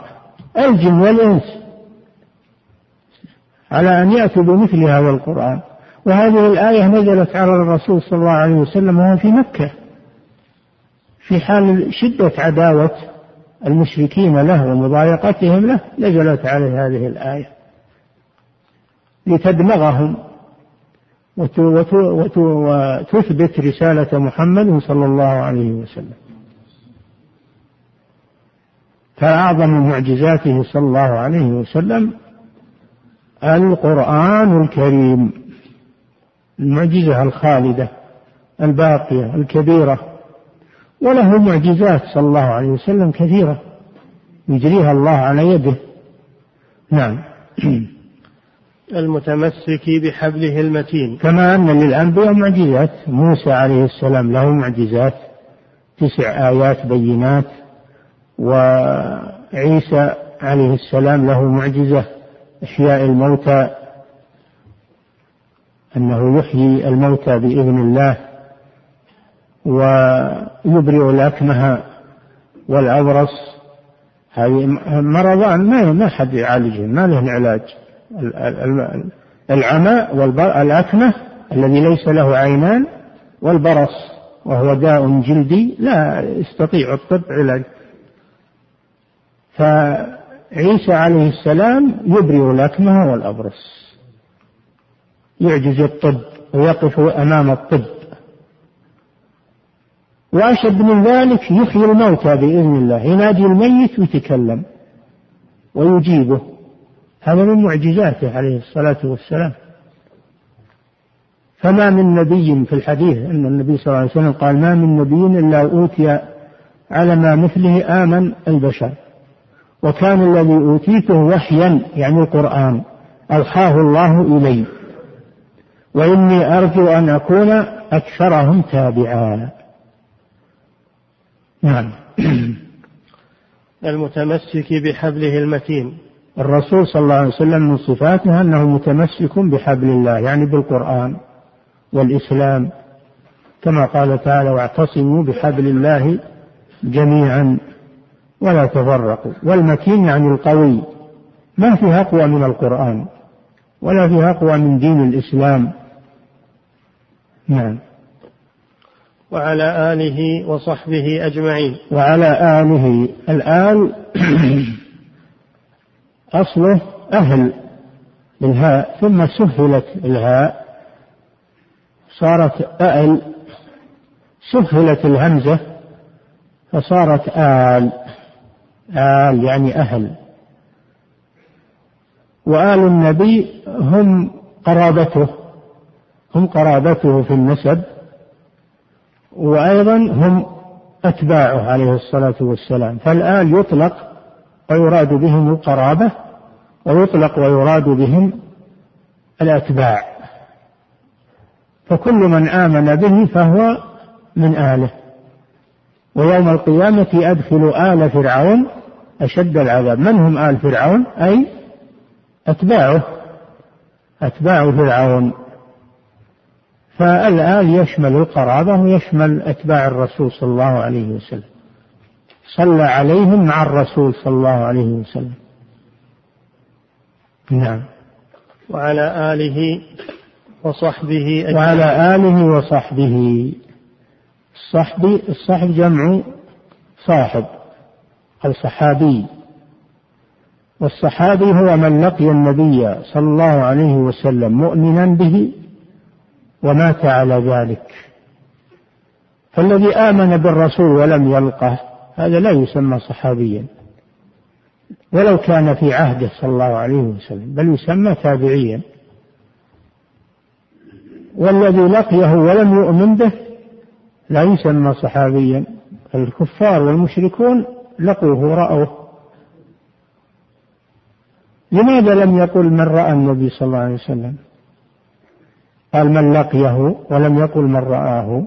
الجن والإنس على أن يأتوا بمثل هذا القرآن. وهذه الآية نزلت على الرسول صلى الله عليه وسلم وهو في مكة في حال شدة عداوة المشركين له ومضايقتهم له، نزلت عليه هذه الآية لتدمغهم وتثبت رسالة محمد صلى الله عليه وسلم. فأعظم معجزاته صلى الله عليه وسلم القرآن الكريم، المعجزة الخالدة الباقية الكبيرة. وله معجزات صلى الله عليه وسلم كثيرة يجريها الله على يده. نعم. المتمسك بحبله المتين. كما أن للأنبياء معجزات، موسى عليه السلام له معجزات 9 آيات بينات، وعيسى عليه السلام له معجزة إحياء الموتى أنه يحيي الموتى بإذن الله، ويبرئ الأكمه والأبرص. هذه مرضان ما حد يعالجهم، ما لهم علاج. العمى والأكمة الذي ليس له عينان، والبرص وهو داء جلدي لا يستطيع الطب علاج. فعيسى عليه السلام يبرئ الأكمة والأبرص، يعجز الطب ويقف أمام الطب. وأشد من ذلك يحيي الموتى بإذن الله، ينادي الميت ويتكلم ويجيبه، هذا من معجزاته عليه الصلاة والسلام. فما من نبي، في الحديث أن النبي صلى الله عليه وسلم قال: ما من نبي إلا أوتي على ما مثله آمن البشر، وكان الذي أوتيته وحيا يعني القرآن أوحاه الله إلي، وإني أرجو أن أكون أكثرهم تابعا. نعم. المتمسك بحبله المتين. الرسول صلى الله عليه وسلم من صفاته أنه متمسك بحبل الله، يعني بالقرآن والإسلام، كما قال تعالى: واعتصموا بحبل الله جميعا ولا تفرقوا. والمتين يعني القوي، ما فيها أقوى من القرآن ولا فيها أقوى من دين الإسلام. نعم. وعلى آله وصحبه أجمعين. وعلى آله، الآل أصله أهل بالهاء، ثم سهلت الهاء صارت آل، سهلت الهمزة فصارت آل. آل يعني أهل. وآل النبي هم قرابته في النسب، وأيضا هم أتباعه عليه الصلاة والسلام. فالآل يطلق ويراد بهم القرابة، ويطلق ويراد بهم الأتباع، فكل من آمن به فهو من آله. ويوم القيامة أدخل آل فرعون أشد العذاب. من هم آل فرعون؟ أي أتباع فرعون. فالآل يشمل القرابة ويشمل أتباع الرسول صلى الله عليه وسلم، صلى عليهم مع الرسول صلى الله عليه وسلم. نعم. وعلى آله وصحبه أجمعين. وعلى آله وصحبه، الصحب جمع صاحب، الصحابي. والصحابي هو من لقي النبي صلى الله عليه وسلم مؤمنا به ومات على ذلك. فالذي آمن بالرسول ولم يلقه هذا لا يسمى صحابيا ولو كان في عهده صلى الله عليه وسلم، بل يسمى تابعيا. والذي لقيه ولم يؤمن به لا يسمى صحابيا. الكفار والمشركون لقوه ورأوه، لماذا لم يقل من رأى النبي صلى الله عليه وسلم؟ قال من لقيه ولم يقل من رآه،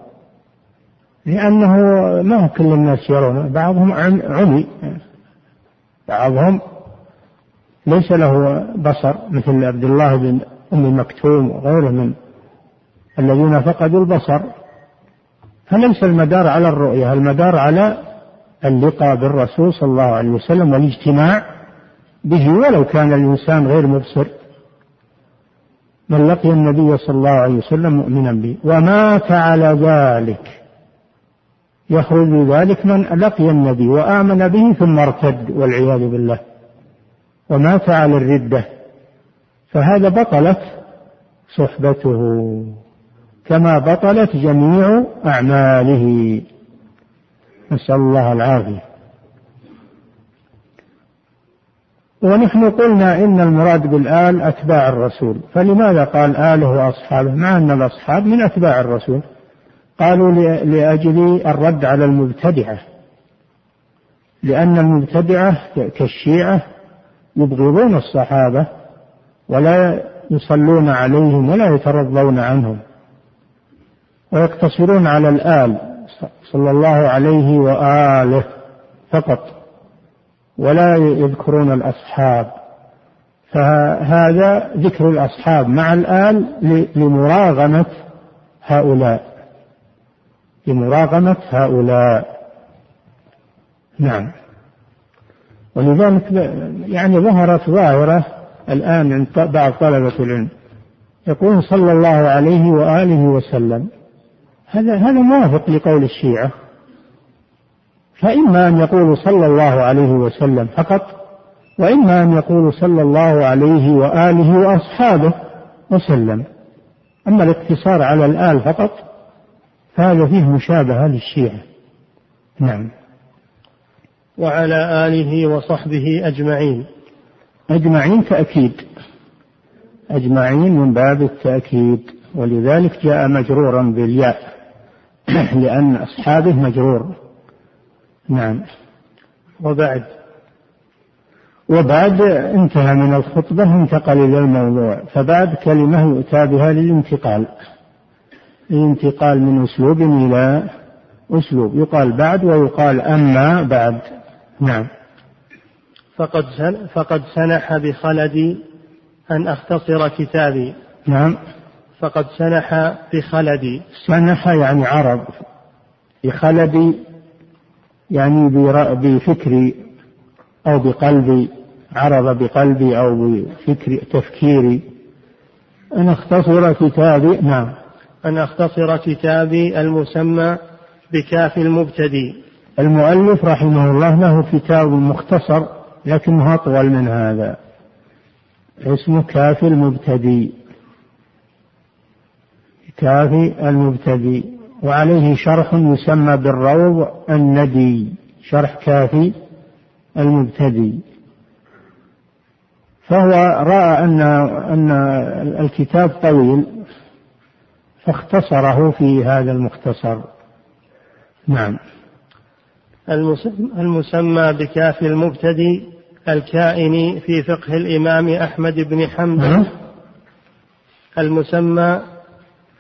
لأنه ما كل الناس يرونه، بعضهم عمي، بعضهم ليس له بصر، مثل عبد الله بن أم مكتوم وغيره من الذين فقدوا البصر. فليس المدار على الرؤية، المدار على اللقاء بالرسول صلى الله عليه وسلم والاجتماع به، ولو كان الإنسان غير مبصر. من لقي النبي صلى الله عليه وسلم مؤمنا به ومات على ذلك، يخرج ذلك من لقي النبي وآمن به ثم ارتد والعياذ بالله ومات على الردة، فهذا بطلت صحبته كما بطلت جميع أعماله، نسأل الله العافية. ونحن قلنا إن المراد بالآل أتباع الرسول، فلماذا قال آله وأصحابه مع أن الأصحاب من أتباع الرسول؟ قالوا لأجل الرد على المبتدعة، لأن المبتدعة كالشيعة يبغضون الصحابة ولا يصلون عليهم ولا يترضون عنهم، ويقتصرون على الآل صلى الله عليه وآله فقط، ولا يذكرون الأصحاب. فهذا ذكر الأصحاب مع الآل لمراغمة هؤلاء. نعم. ولذلك يعني ظهرت ظاهرة الآن عند بعض طلبة العلم يقول صلى الله عليه وآله وسلم. هذا موافق لقول الشيعة. فإما أن يقول صلى الله عليه وسلم فقط، وإما أن يقول صلى الله عليه وآله وأصحابه وسلم. أما الاقتصار على الآل فقط فهذا فيه مشابهة للشيعة. نعم. وعلى آله وصحبه أجمعين. أجمعين تأكيد، أجمعين من باب التأكيد، ولذلك جاء مجرورا بالياء لأن أصحابه مجرور. نعم. وبعد انتهى من الخطبة انتقل إلى الموضوع. فبعد كلمة يؤتى بها للانتقال من أسلوب إلى أسلوب، يقال بعد ويقال أما بعد. نعم. فقد سنح بخلدي أن أختصر كتابي. نعم. فقد سنح بخلدي، سنح يعني عرض، بخلدي يعني بفكري أو بقلبي، عرض بقلبي أو بفكري تفكيري أن أختصر كتابي. نعم. أن أختصر كتابي المسمى بكافي المبتدي. المؤلف رحمه الله له كتاب مختصر لكنه أطول من هذا، اسمه كافي المبتدي، كافي المبتدي، وعليه شرح يسمى بالروض الندي، شرح كافي المبتدي. فهو رأى أن الكتاب طويل فاختصره في هذا المختصر. نعم. المسمى بكافي المبتدي الكائن في فقه الإمام أحمد بن حنبل. المسمى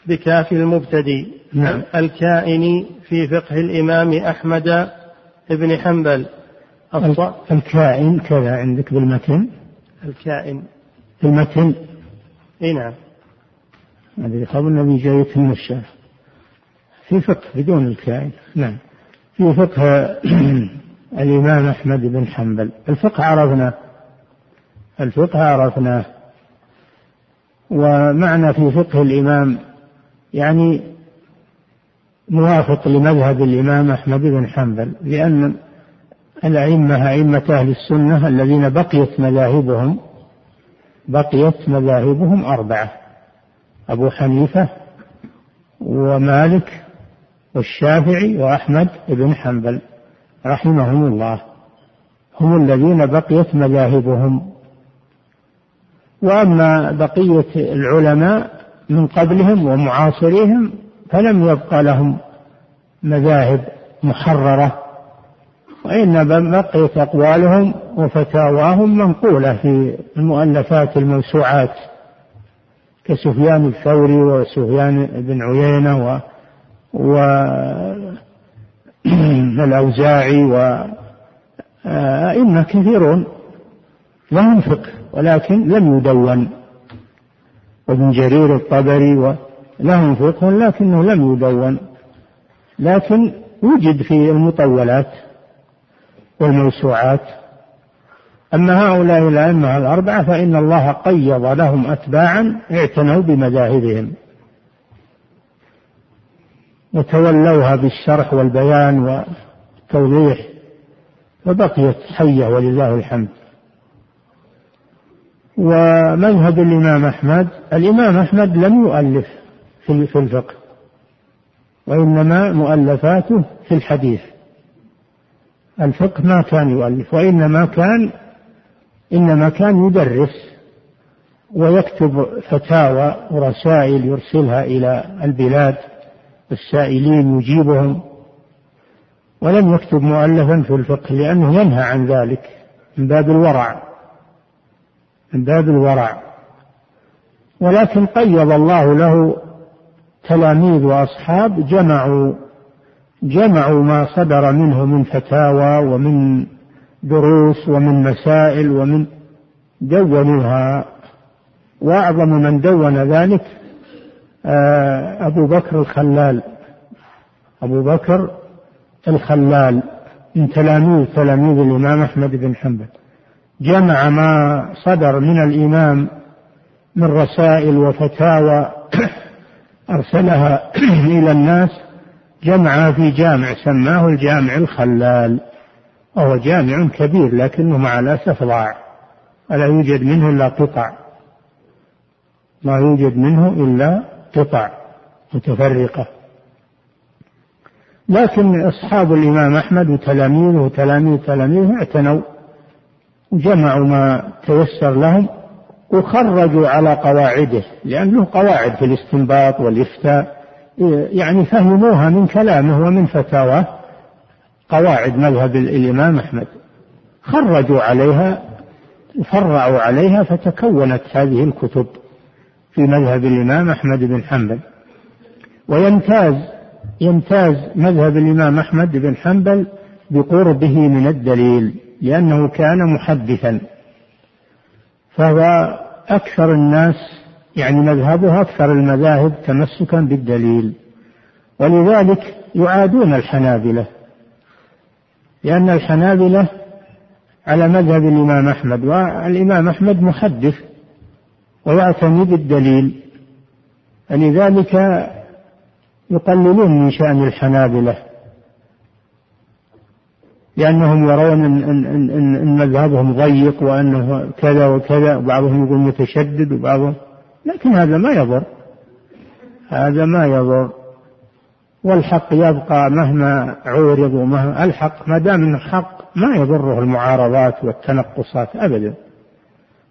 بكافي المبتدي. نعم. الكائن في فقه الإمام أحمد بن حنبل. الكائن كذا عندك بالمتن، الكائن بالمتن. نعم. هذه خبرنا بجاية النشاف في فقه بدون الكائن. نعم. في فقه الإمام أحمد بن حنبل. الفقه عرفنا، الفقه عرفناه، ومعنى في فقه الإمام يعني موافق لمذهب الإمام أحمد بن حنبل، لأن الأئمة أئمة أهل السنة الذين بقيت مذاهبهم أربعة: أبو حنيفة ومالك والشافعي وأحمد بن حنبل رحمهم الله، هم الذين بقيت مذاهبهم. وأما بقية العلماء من قبلهم ومعاصريهم فلم يبقى لهم مذاهب محررة، وإن بقيت أقوالهم وفتاواهم منقولة في المؤلفات الموسوعات، كسفيان الثوري وسفيان بن عيينة والأوزاعي وأئمة كثيرون لهم فقه ولكن لم يدون، وابن جرير الطبري لهم فقه لكنه لم يدون، لكن وجد في المطولات والموسوعات. أما هؤلاء الأئمة الأربعة فإن الله قيض لهم أتباعا اعتنوا بمذاهبهم وتولوها بالشرح والبيان والتوضيح، فبقيت حية ولله الحمد. ومذهب الإمام أحمد لم يؤلف في الفقه، وإنما مؤلفاته في الحديث. الفقه ما كان يؤلف، وإنما كان يدرس ويكتب فتاوى ورسائل يرسلها إلى البلاد، السائلين يجيبهم، ولم يكتب مؤلفا في الفقه لأنه ينهى عن ذلك من باب الورع. ولكن قيض الله له تلاميذ وأصحاب جمعوا ما صدر منه من فتاوى ومن دروس ومن مسائل ومن دونها. وأعظم من دون ذلك أبو بكر الخلال من تلاميذ الإمام أحمد بن حنبل، جمع ما صدر من الإمام من رسائل وفتاوى أرسلها إلى الناس، جمعها في جامع سماه الجامع الخلال، وهو جامع كبير لكنه مع الأسف ضاع، ولا يوجد منه إلا قطع، لا يوجد منه إلا قطع متفرقة. لكن أصحاب الإمام أحمد وتلاميذه وتلاميذ تلاميذه اعتنوا وجمعوا ما تيسر لهم وخرجوا على قواعده، لأنه قواعد في الاستنباط والإفتاء، يعني فهموها من كلامه ومن فتاواه، قواعد مذهب الإمام أحمد خرجوا عليها وفرعوا عليها، فتكونت هذه الكتب في مذهب الإمام أحمد بن حنبل. ويمتاز مذهب الإمام أحمد بن حنبل بقربه من الدليل، لأنه كان محدثا، فهو أكثر الناس يعني مذهبه أكثر المذاهب تمسكا بالدليل، ولذلك يعادون الحنابلة، لأن الحنابلة على مذهب الإمام أحمد، والإمام أحمد محدث ويعتني بالدليل، لذلك يقللون من شأن الحنابلة، لأنهم يرون أن مذهبهم ضيق وأنه كذا وكذا، وبعضهم يقول متشدد وبعضهم، لكن هذا ما يضر، هذا ما يضر، والحق يبقى مهما عورض، ومهما الحق ما دام انه حق ما يضره المعارضات والتنقصات أبدا.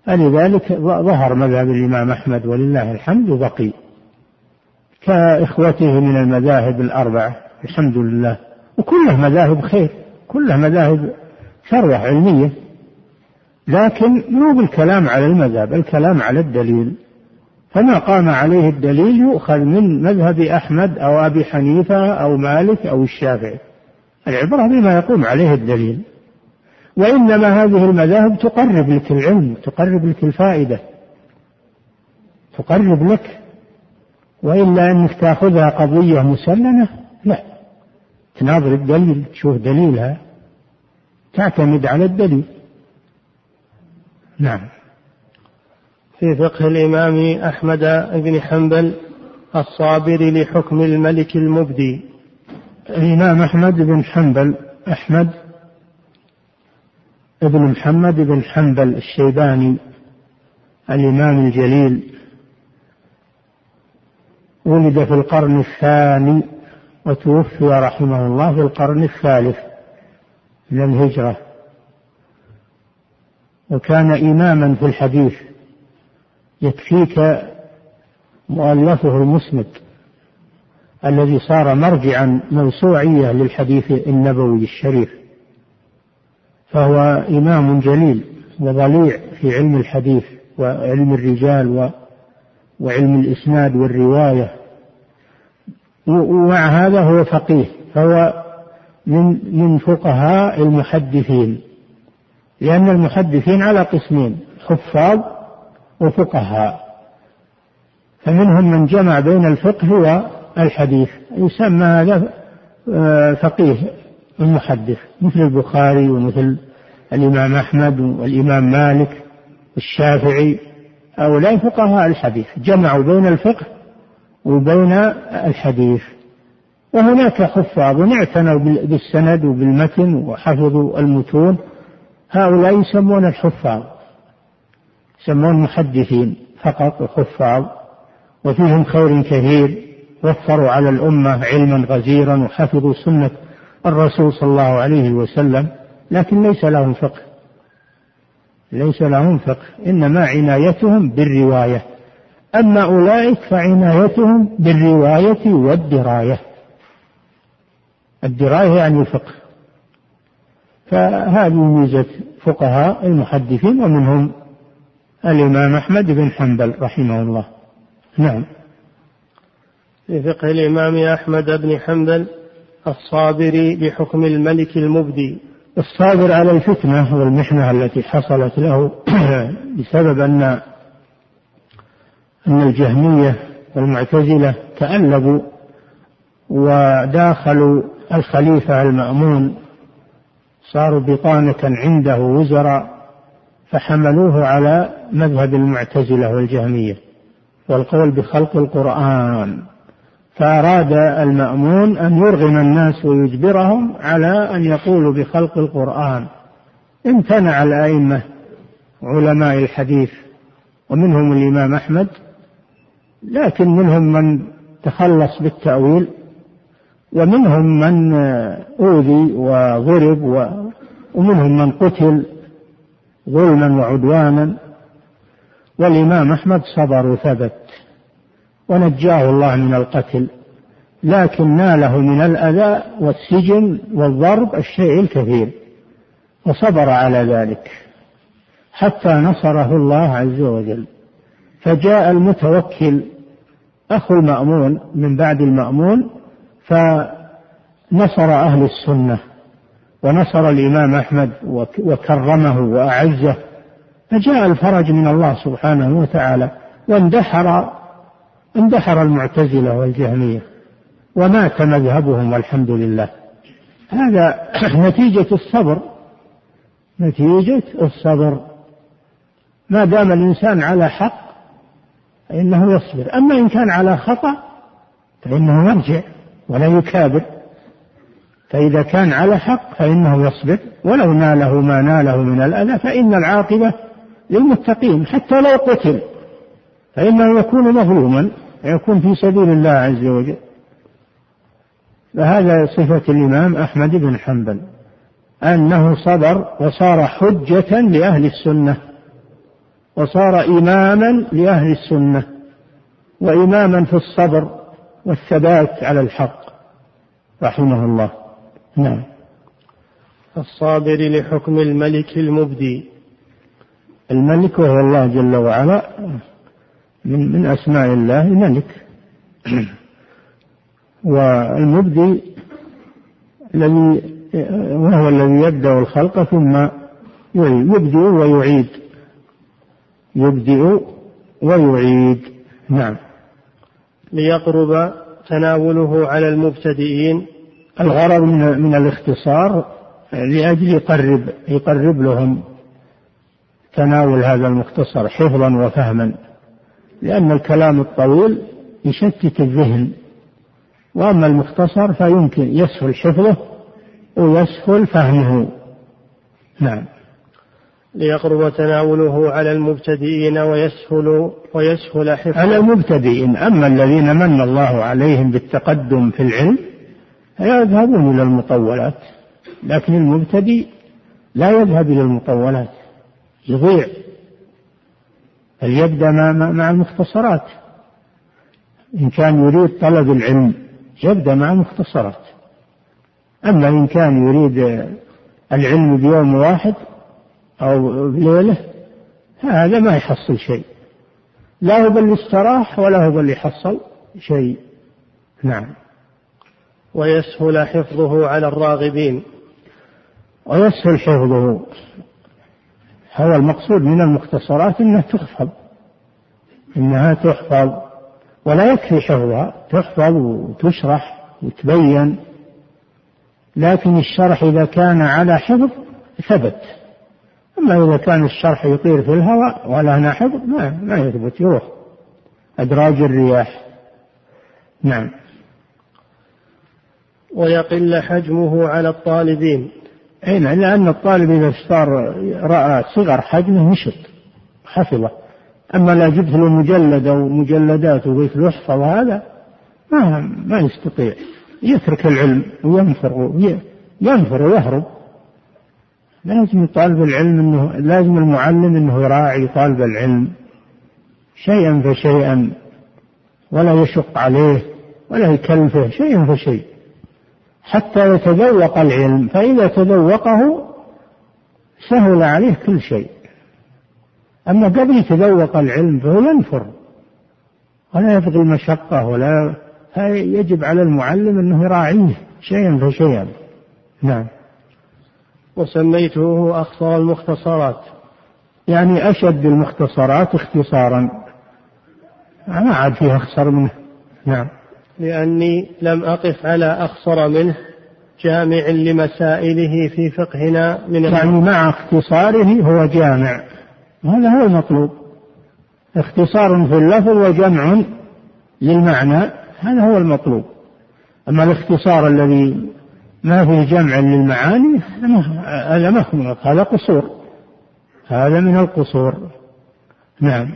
لذلك ظهر مذهب الإمام أحمد ولله الحمد وبقي كإخوته من المذاهب الأربعة الحمد لله، وكلها مذاهب خير، كلها مذاهب شريعة علمية، لكن مو بالكلام على المذهب، الكلام على الدليل، فما قام عليه الدليل يؤخذ من مذهب أحمد أو أبي حنيفة أو مالك أو الشافعي، العبرة بما يقوم عليه الدليل، وإنما هذه المذاهب تقرب لك العلم، تقرب لك الفائدة، تقرب لك، وإلا أنك تأخذها قضية مسلمة، لا، تناظر الدليل، تشوف دليلها، تعتمد على الدليل. نعم. في فقه الإمام أحمد بن حنبل الصابر لحكم الملك المبدي. الإمام أحمد بن حنبل، أحمد ابن محمد بن حنبل الشيباني الإمام الجليل، ولد في القرن الثاني وتوفي رحمه الله في القرن الثالث من الهجرة، وكان إماما في الحديث، يكفيك مؤلفه المسند الذي صار مرجعا موسوعية للحديث النبوي الشريف، فهو إمام جليل وضليع في علم الحديث وعلم الرجال وعلم الإسناد والرواية، ومع هذا هو فقيه، فهو من فقهاء المحدثين، لأن المحدثين على قسمين، حفاظ وفقهاء، فمنهم من جمع بين الفقه والحديث، يسمى هذا فقيه المحدث، مثل البخاري ومثل الإمام أحمد والإمام مالك والشافعي، أولئك فقهاء الحديث، جمعوا بين الفقه وبين الحديث. وهناك حفاظ اعتنوا بالسند وبالمتن وحفظوا المتون، هؤلاء يسمون الحفاظ، يسمون محدثين فقط وحفاظ، وفيهم خير كثير، وفروا على الأمة علما غزيرا وحفظوا سنة الرسول صلى الله عليه وسلم، لكن ليس لهم فقه، ليس لهم فقه، إنما عنايتهم بالرواية. أما أولئك فعنايتهم بالرواية والدراية، الدراية يعني الفقه، فهذه ميزة فقهاء المحدثين، ومنهم الإمام أحمد بن حنبل رحمه الله. نعم. في فقه الإمام أحمد بن حنبل الصابر بحكم الملك المبدي، الصابر على الفتنة والمحنة التي حصلت له بسبب أن الجهمية والمعتزلة تألبوا وداخلوا الخليفة المأمون صاروا بطانة عنده وزراء فحملوه على مذهب المعتزلة والجهمية والقول بخلق القرآن، فأراد المأمون أن يرغم الناس ويجبرهم على أن يقولوا بخلق القرآن. امتنع الأئمة علماء الحديث ومنهم الإمام أحمد، لكن منهم من تخلص بالتأويل ومنهم من أوذي وضرب ومنهم من قتل ظلما وعدوانا، والإمام أحمد صبر وثبت ونجاه الله من القتل، لكن ناله من الأذى والسجن والضرب الشيء الكثير وصبر على ذلك حتى نصره الله عز وجل. فجاء المتوكل أخو المأمون من بعد المأمون فنصر أهل السنة ونصر الإمام أحمد وكرمه وأعزه، فجاء الفرج من الله سبحانه وتعالى، واندحر المعتزلة والجهمية ومات مذهبهم والحمد لله. هذا نتيجة الصبر، نتيجة الصبر، ما دام الإنسان على حق فإنه يصبر، أما إن كان على خطأ فإنه يرجع ولا يكابر. فإذا كان على حق فإنه يصبر ولو ناله ما ناله من الأذى، فإن العاقبة للمتقين، حتى لو قتل فإنه يكون مظلوما، يكون في سبيل الله عز وجل. فهذا صفة الإمام أحمد بن حنبل، أنه صبر وصار حجة لأهل السنة وصار إماما لأهل السنة وإماما في الصبر والثبات على الحق رحمه الله. نعم. الصابر لحكم الملك المبدي. الملك وهو الله جل وعلا، من أسماء الله الملك، والمبدي وهو الذي يبدأ الخلق ثم يبدئ ويعيد، يبدئ ويعيد. نعم. ليقرب تناوله على المبتدئين. الغرض من الاختصار لأجل يقرب لهم تناول هذا المختصر حفظا وفهما، لأن الكلام الطويل يشتت الذهن، وأما المختصر فيمكن يسهل حفظه ويسهل فهمه. نعم. ليقرب تناوله على المبتدئين ويسهل حفظه على المبتدئين. أما الذين من الله عليهم بالتقدم في العلم فيذهبون إلى المطولات، لكن المبتدئ لا يذهب إلى المطولات، يضيع، فليبدأ مع المختصرات. إن كان يريد طلب العلم يبدأ مع المختصرات، أما إن كان يريد العلم بيوم واحد أو بليلة هذا ما يحصل شيء، لا هو بل استراح ولا هو بل يحصل شيء. نعم. ويسهل حفظه على الراغبين. ويسهل حفظه، هو المقصود من المختصرات أنها تحفظ، أنها تحفظ، ولا يكفي حفظها، تحفظ وتشرح وتبين، لكن الشرح إذا كان على حفظ ثبت، أما إذا كان الشرح يطير في الهواء ولا هنا حفظ ما يثبت، يروح أدراج الرياح. نعم. ويقل حجمه على الطالبين. أي نعم، لأن الطالب إذا رأى صغر حجمه نشط حفظه، أما لا جبت له مجلد أو مجلدات وقلت له احفظ هذا ما يستطيع، يترك العلم وينفر ويهرب. لازم طالب العلم لازم المعلم أنه يراعي طالب العلم شيئا فشيئا، ولا يشق عليه ولا يكلفه شيئا فشيء حتى يتذوق العلم، فإذا تذوقه سهل عليه كل شيء. أما قبل يتذوق العلم فهو ينفر ولا يبغي المشقة ولا، يجب على المعلم أنه يراعيه شيئا فشيئا. نعم. وسميته أخصر المختصرات، يعني أشد المختصرات اختصارا، ما عاد فيه أخصر منه. نعم. لأني لم أقف على أخصر منه جامع لمسائله في فقهنا من يعني مع اختصاره هو جامع، هذا هو المطلوب، اختصار في اللفظ وجمع للمعنى، هذا هو المطلوب. أما الاختصار الذي ما فيه جمع للمعاني هذا مخلوق، هذا قصور، هذا من القصور. نعم.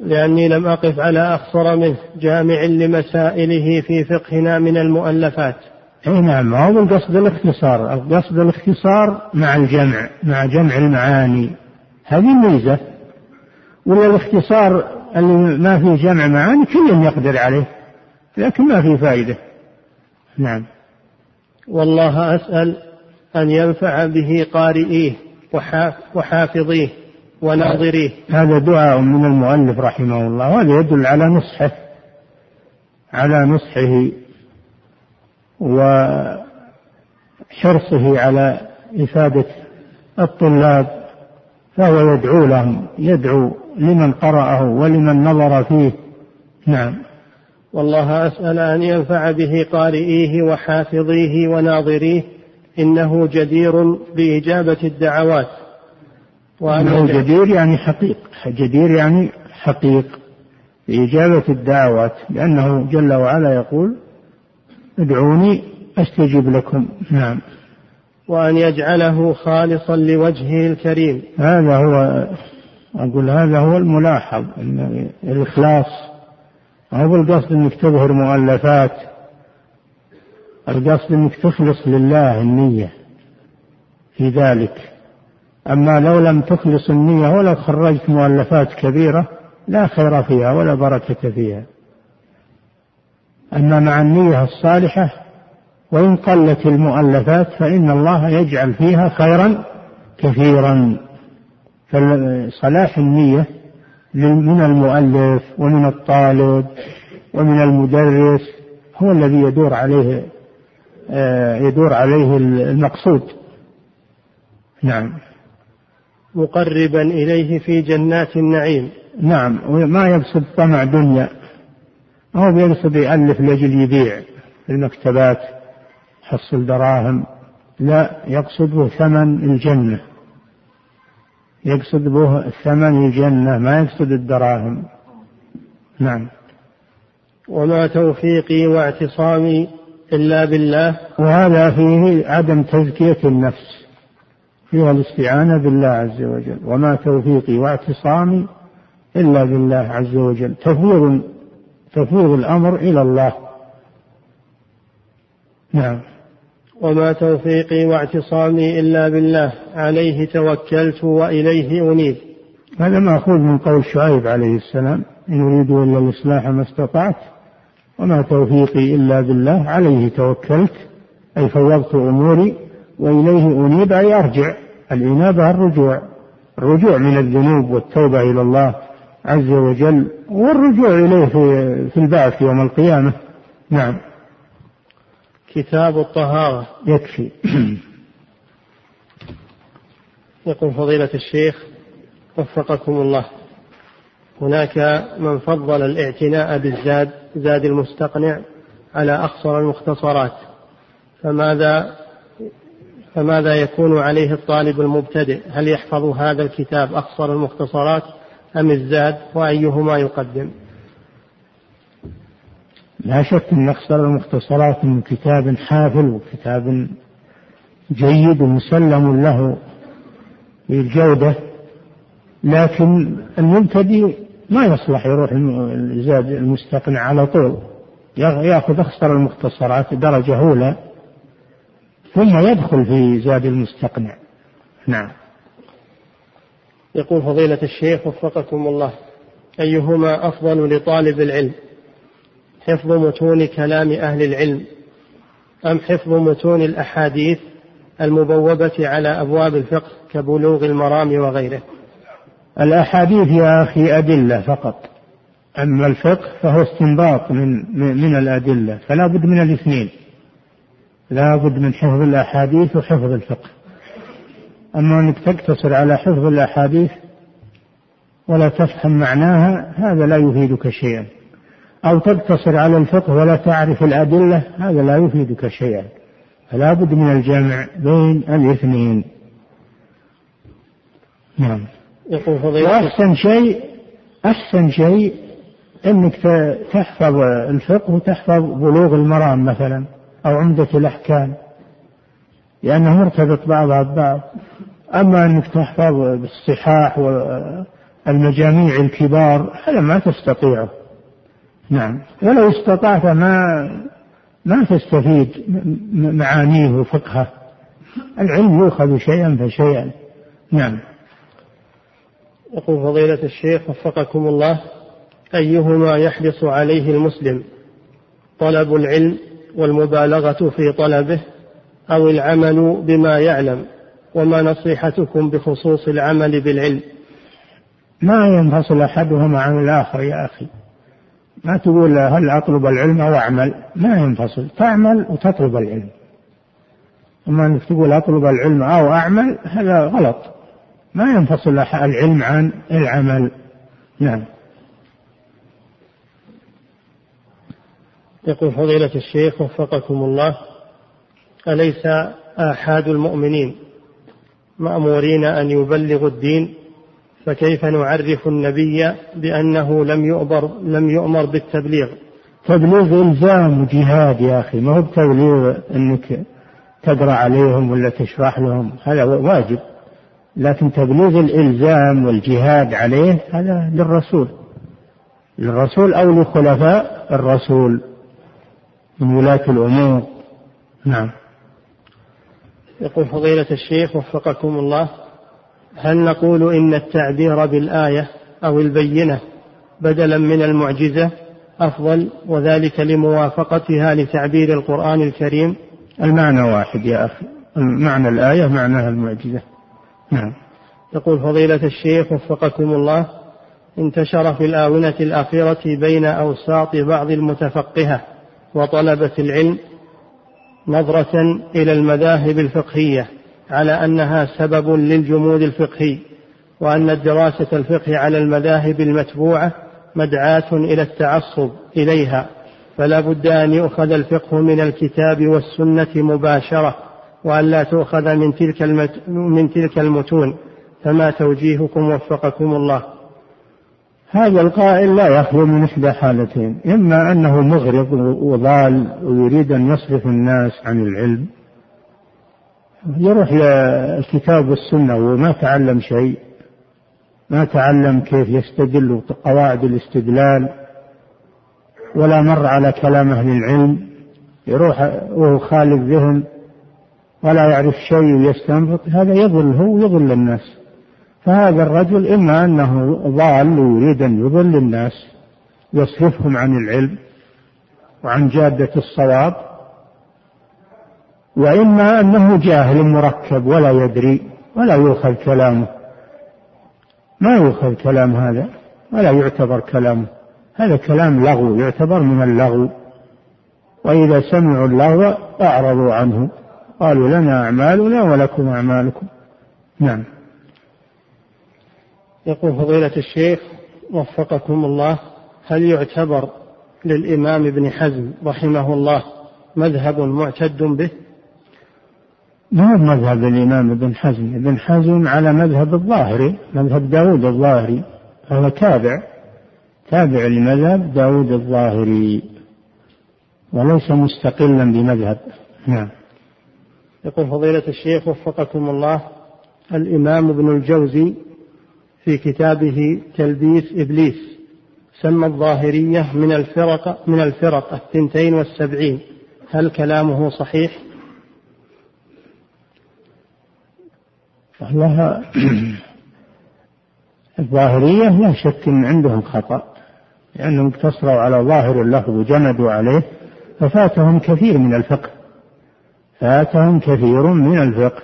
لأني لم أقف على أخصر منه جامع لمسائله في فقهنا من المؤلفات. أي نعم، هو القصد الاختصار، القصد الاختصار مع الجمع، مع جمع المعاني، هذه الميزة. ولا الاختصار اللي ما فيه جمع معاني كل يقدر عليه لكن ما فيه فائدة. نعم. والله أسأل أن ينفع به قارئيه وحافظيه وناظريه. هذا دعاء من المؤلف رحمه الله، وهذا يدل على نصحه، على نصحه وحرصه على إفادة الطلاب، فهو يدعو لهم، يدعو لمن قرأه ولمن نظر فيه. نعم. والله أسأل أن ينفع به قارئيه وحافظيه وناظريه، إنه جدير بإجابة الدعوات. وأنه جدير يعني حقيق، جدير يعني حقيق بإجابة الدعوات، لأنه جل وعلا يقول ادعوني أستجب لكم. نعم. وأن يجعله خالصا لوجهه الكريم. هذا هو، أقول هذا هو الملاحظ، إن الإخلاص، هو القصد أنك تظهر مؤلفات، القصد أنك تخلص لله النية في ذلك. أما لو لم تخلص النية ولا خرجت مؤلفات كبيرة لا خير فيها ولا بركة فيها. أما مع النية الصالحة وإن قلت المؤلفات فإن الله يجعل فيها خيرا كثيرا. فصلاح النية من المؤلف ومن الطالب ومن المدرس هو الذي يدور عليه المقصود. نعم. مقربا إليه في جنات النعيم. نعم. وما يقصد طمع دنيا، هو بيقصد يألف لأجل يبيع في المكتبات حصل دراهم، لا، يقصده ثمن الجنة، يقصد به ثمن الجنة، ما يقصد الدراهم. نعم. وما توفيقي واعتصامي إلا بالله. وهذا فيه عدم تزكية النفس، فيها الاستعانة بالله عز وجل. وما توفيقي واعتصامي إلا بالله عز وجل، تفوض الأمر إلى الله. نعم. وما توفيقي واعتصامي إلا بالله، عليه توكلت وإليه أنيب. هذا مأخوذ من قول شعيب عليه السلام إن أريد إلا الإصلاح ما استطعت وما توفيقي إلا بالله عليه توكلت، أي فوضت أموري وإليه أنيب، أي أرجع. الإنابة الرجوع، الرجوع من الذنوب والتوبة إلى الله عز وجل، والرجوع إليه في البعث يوم القيامة. نعم. كتاب الطهارة يكفي. يقول فضيلة الشيخ وفقكم الله، هناك من فضل الاعتناء بالزاد، زاد المستقنع، على أخصر المختصرات، فماذا يكون عليه الطالب المبتدئ؟ هل يحفظ هذا الكتاب أخصر المختصرات أم الزاد، وأيهما يقدم؟ لا شك أن أخصر المختصرات من كتاب حافل وكتاب جيد ومسلم له بالجودة، لكن المبتدئ ما يصلح يروح الزاد المستقنع على طول، يأخذ أخصر المختصرات درجة أولى ثم يدخل في زاد المستقنع. نعم. يقول فضيلة الشيخ وفقكم الله، أيهما أفضل لطالب العلم، حفظ متون كلام أهل العلم أم حفظ متون الأحاديث المبوبة على أبواب الفقه كبلوغ المرام وغيره؟ الأحاديث يا أخي أدلة فقط، أما الفقه فهو استنباط من الأدلة، فلا بد من الاثنين، لا بد من حفظ الأحاديث وحفظ الفقه. أما أنك تقتصر على حفظ الأحاديث ولا تفهم معناها هذا لا يفيدك شيئا، أو تقتصر على الفقه ولا تعرف الأدلة هذا لا يفيدك شيئا، فلا بد من الجمع بين الاثنين. نعم. يقول فضيلة أحسن شيء أنك تحفظ الفقه وتحفظ بلوغ المرام مثلا أو عمدة الأحكام، لأنه مرتبط بعضها ببعض. أما أنك تحفظ بالصحاح والمجاميع الكبار هذا ما تستطيعه. نعم. ولو استطعت ما تستفيد معانيه وفقهه. العلم يؤخذ شيئا فشيئا. نعم. يقول فضيلة الشيخ وفقكم الله، أيهما يحرص عليه المسلم، طلب العلم والمبالغة في طلبه أو العمل بما يعلم؟ وما نصيحتكم بخصوص العمل بالعلم؟ ما ينفصل أحدهما عن الآخر يا أخي. ما تقول هل أطلب العلم أو أعمل، ما ينفصل، تعمل وتطلب العلم. أما أنك تقول أطلب العلم أو أعمل هذا غلط، ما ينفصل العلم عن العمل. نعم. يقول فضيلة الشيخ وفقكم الله، أليس آحاد المؤمنين مأمورين أن يبلغوا الدين، فكيف نعرف النبي بأنه لم يؤمر بالتبليغ؟ تبليغ إلزام وجهاد يا أخي، ما هو بتبليغ أنك تقرأ عليهم ولا تشرح لهم، هذا واجب. لكن تبليغ الإلزام والجهاد عليه هذا للرسول أو لخلفاء الرسول من ولاة الأمور. نعم. يقول فضيلة الشيخ وفقكم الله، هل نقول إن التعبير بالآية أو البينة بدلا من المعجزة أفضل، وذلك لموافقتها لتعبير القرآن الكريم؟ المعنى واحد يا أخي، معنى الآية معناها المعجزة. نعم. يقول فضيلة الشيخ وفقكم الله، انتشر في الآونة الأخيرة بين أوساط بعض المتفقهة وطلبة العلم نظرة إلى المذاهب الفقهية على أنها سبب للجمود الفقهي، وأن دراسة الفقه على المذاهب المتبوعة مدعاة إلى التعصب إليها، فلا بد أن يؤخذ الفقه من الكتاب والسنة مباشرة وأن لا تؤخذ من تلك المتون، فما توجيهكم وفقكم الله؟ هذا القائل لا يخلو من إحدى حالتين، إما أنه مغرض وضال ويريد أن يصرف الناس عن العلم، يروح للكتاب والسنة وما تعلم شيء، ما تعلم كيف يستدل قواعد الاستدلال، ولا مر على كلام أهل العلم، يروح وهو خالي الذهن ولا يعرف شيء ويستنبط، هذا يضل هو يضل الناس. فهذا الرجل إما أنه ضال ويريد أن يضل الناس يصرفهم عن العلم وعن جادة الصواب، وإما أنه جاهل مركب ولا يدري ولا يؤخذ كلامه، ما يؤخذ كلام هذا ولا يعتبر كلامه، هذا كلام لغو، يعتبر من اللغو. وإذا سمعوا اللغو أعرضوا عنه، قالوا لنا أعمالنا ولكم أعمالكم. نعم. يقول فضيلة الشيخ وفقكم الله، هل يعتبر للإمام ابن حزم رحمه الله مذهب معتد به؟ ما هو مذهب الإمام ابن حزم؟ ابن حزم على مذهب الظاهري، مذهب داود الظاهري، هو تابع لمذهب داود الظاهري وليس مستقلا بمذهب. نعم. يقول فضيلة الشيخ وفقكم الله، الإمام ابن الجوزي في كتابه تلبيس إبليس سمى الظاهرية من الفرق 72، هل كلامه صحيح؟ والله الظاهرية لا شك أن عندهم خطأ، لأنهم اقتصروا على ظاهر اللفظ وجمدوا عليه، فاتهم كثير من الفقه،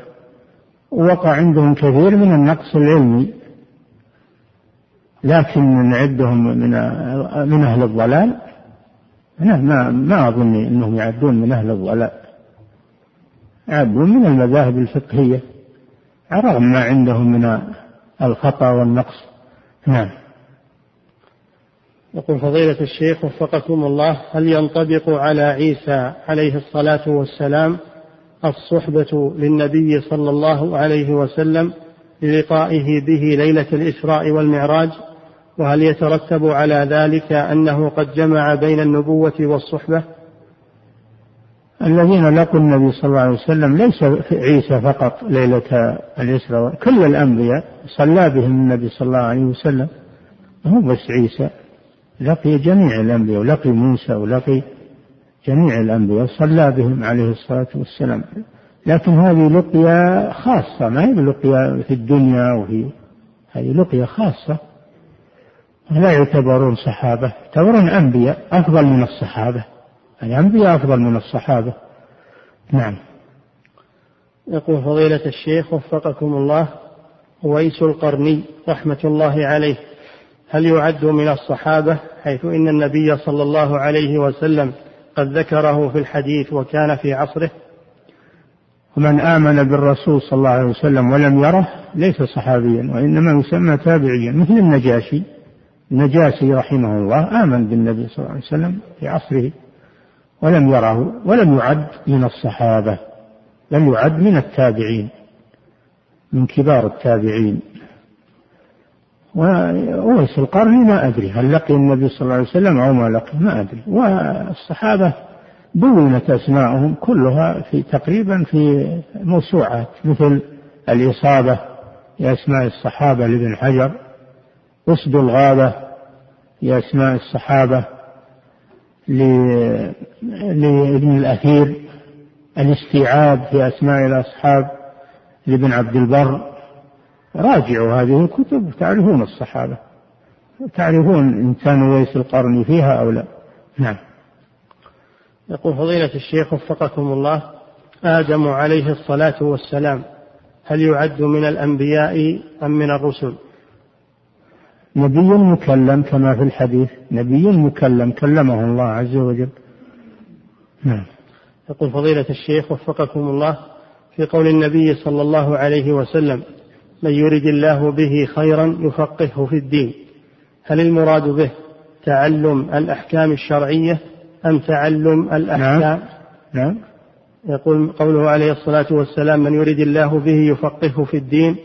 ووقع عندهم كثير من النقص العلمي. لكن نعدهم من أهل الضلال؟ ما أظن أنهم يعدون من أهل الضلال، يعدون من المذاهب الفقهية على الرغم ما عندهم من الخطأ والنقص. نعم. يقول فضيلة الشيخ وفقكم الله، هل ينطبق على عيسى عليه الصلاة والسلام الصحبة للنبي صلى الله عليه وسلم للقائه به ليلة الإسراء والمعراج؟ وهل يترتب على ذلك أنه قد جمع بين النبوة والصحبة؟ الذين لقوا النبي صلى الله عليه وسلم ليس عيسى فقط ليلة الإسراء، كل الأنبياء صلى بهم النبي صلى الله عليه وسلم، هو بس عيسى، لقي جميع الأنبياء ولقي موسى ولقي جميع الأنبياء صلى بهم عليه الصلاة والسلام، لكن هذه لقية خاصة، ما هي لقية في الدنيا، وهي هذه لقية خاصة، لا يعتبرون صحابة، يعتبرون أنبياء أفضل من الصحابة، الأنبياء أفضل من الصحابة. نعم. يقول فضيلة الشيخ وفقكم الله، أويس القرني رحمة الله عليه هل يعد من الصحابة، حيث إن النبي صلى الله عليه وسلم قد ذكره في الحديث وكان في عصره؟ ومن آمن بالرسول صلى الله عليه وسلم ولم يره ليس صحابيا، وإنما يسمى تابعيا، مثل النجاشي رحمه الله آمن بالنبي صلى الله عليه وسلم في عصره ولم يره، ولم يعد من الصحابة، لم يعد من التابعين، من كبار التابعين. وأويس القرني ما أدري هل لقي النبي صلى الله عليه وسلم أو ما لقي، ما أدري. والصحابة بونت أسماءهم كلها في تقريبا في موسوعات، مثل الإصابة لأسماء الصحابة لابن حجر، قصد الغابه لأسماء الصحابة لابن الأثير، الاستيعاب في أسماء الأصحاب لابن عبد البر. راجعوا هذه الكتب تعرفون الصحابة، تعرفون إنسان أويس القرني فيها أو لا. نعم. يقول فضيلة الشيخ وفقكم الله، آدم عليه الصلاة والسلام هل يعد من الأنبياء أم من الرسل؟ نبي مكلم كما في الحديث، نبي مكلم كلمه الله عز وجل. نعم. يقول فضيلة الشيخ وفقكم الله، في قول النبي صلى الله عليه وسلم من يرد الله به خيرا يفقهه في الدين، هل المراد به تعلم الأحكام الشرعية أم تعلم الأحكام؟ نعم. يقول قوله عليه الصلاة والسلام من يرد الله به يفقهه في الدين،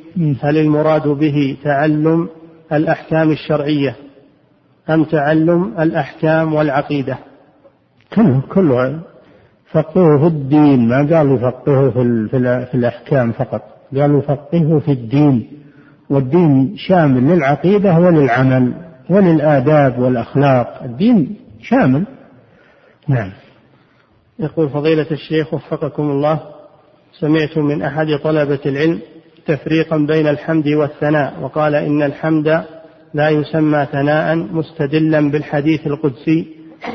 هل المراد به تعلم الأحكام الشرعية أم تعلم الأحكام والعقيدة؟ كله فقهه في الدين، ما قالوا فقهه في الأحكام فقط، قالوا فقهه في الدين، والدين شامل للعقيدة وللعمل وللآداب والأخلاق، الدين شامل. نعم. يقول فضيلة الشيخ وفقكم الله، سمعت من أحد طلبة العلم تفريقا بين الحمد والثناء، وقال إن الحمد لا يسمى ثناء، مستدلا بالحديث القدسي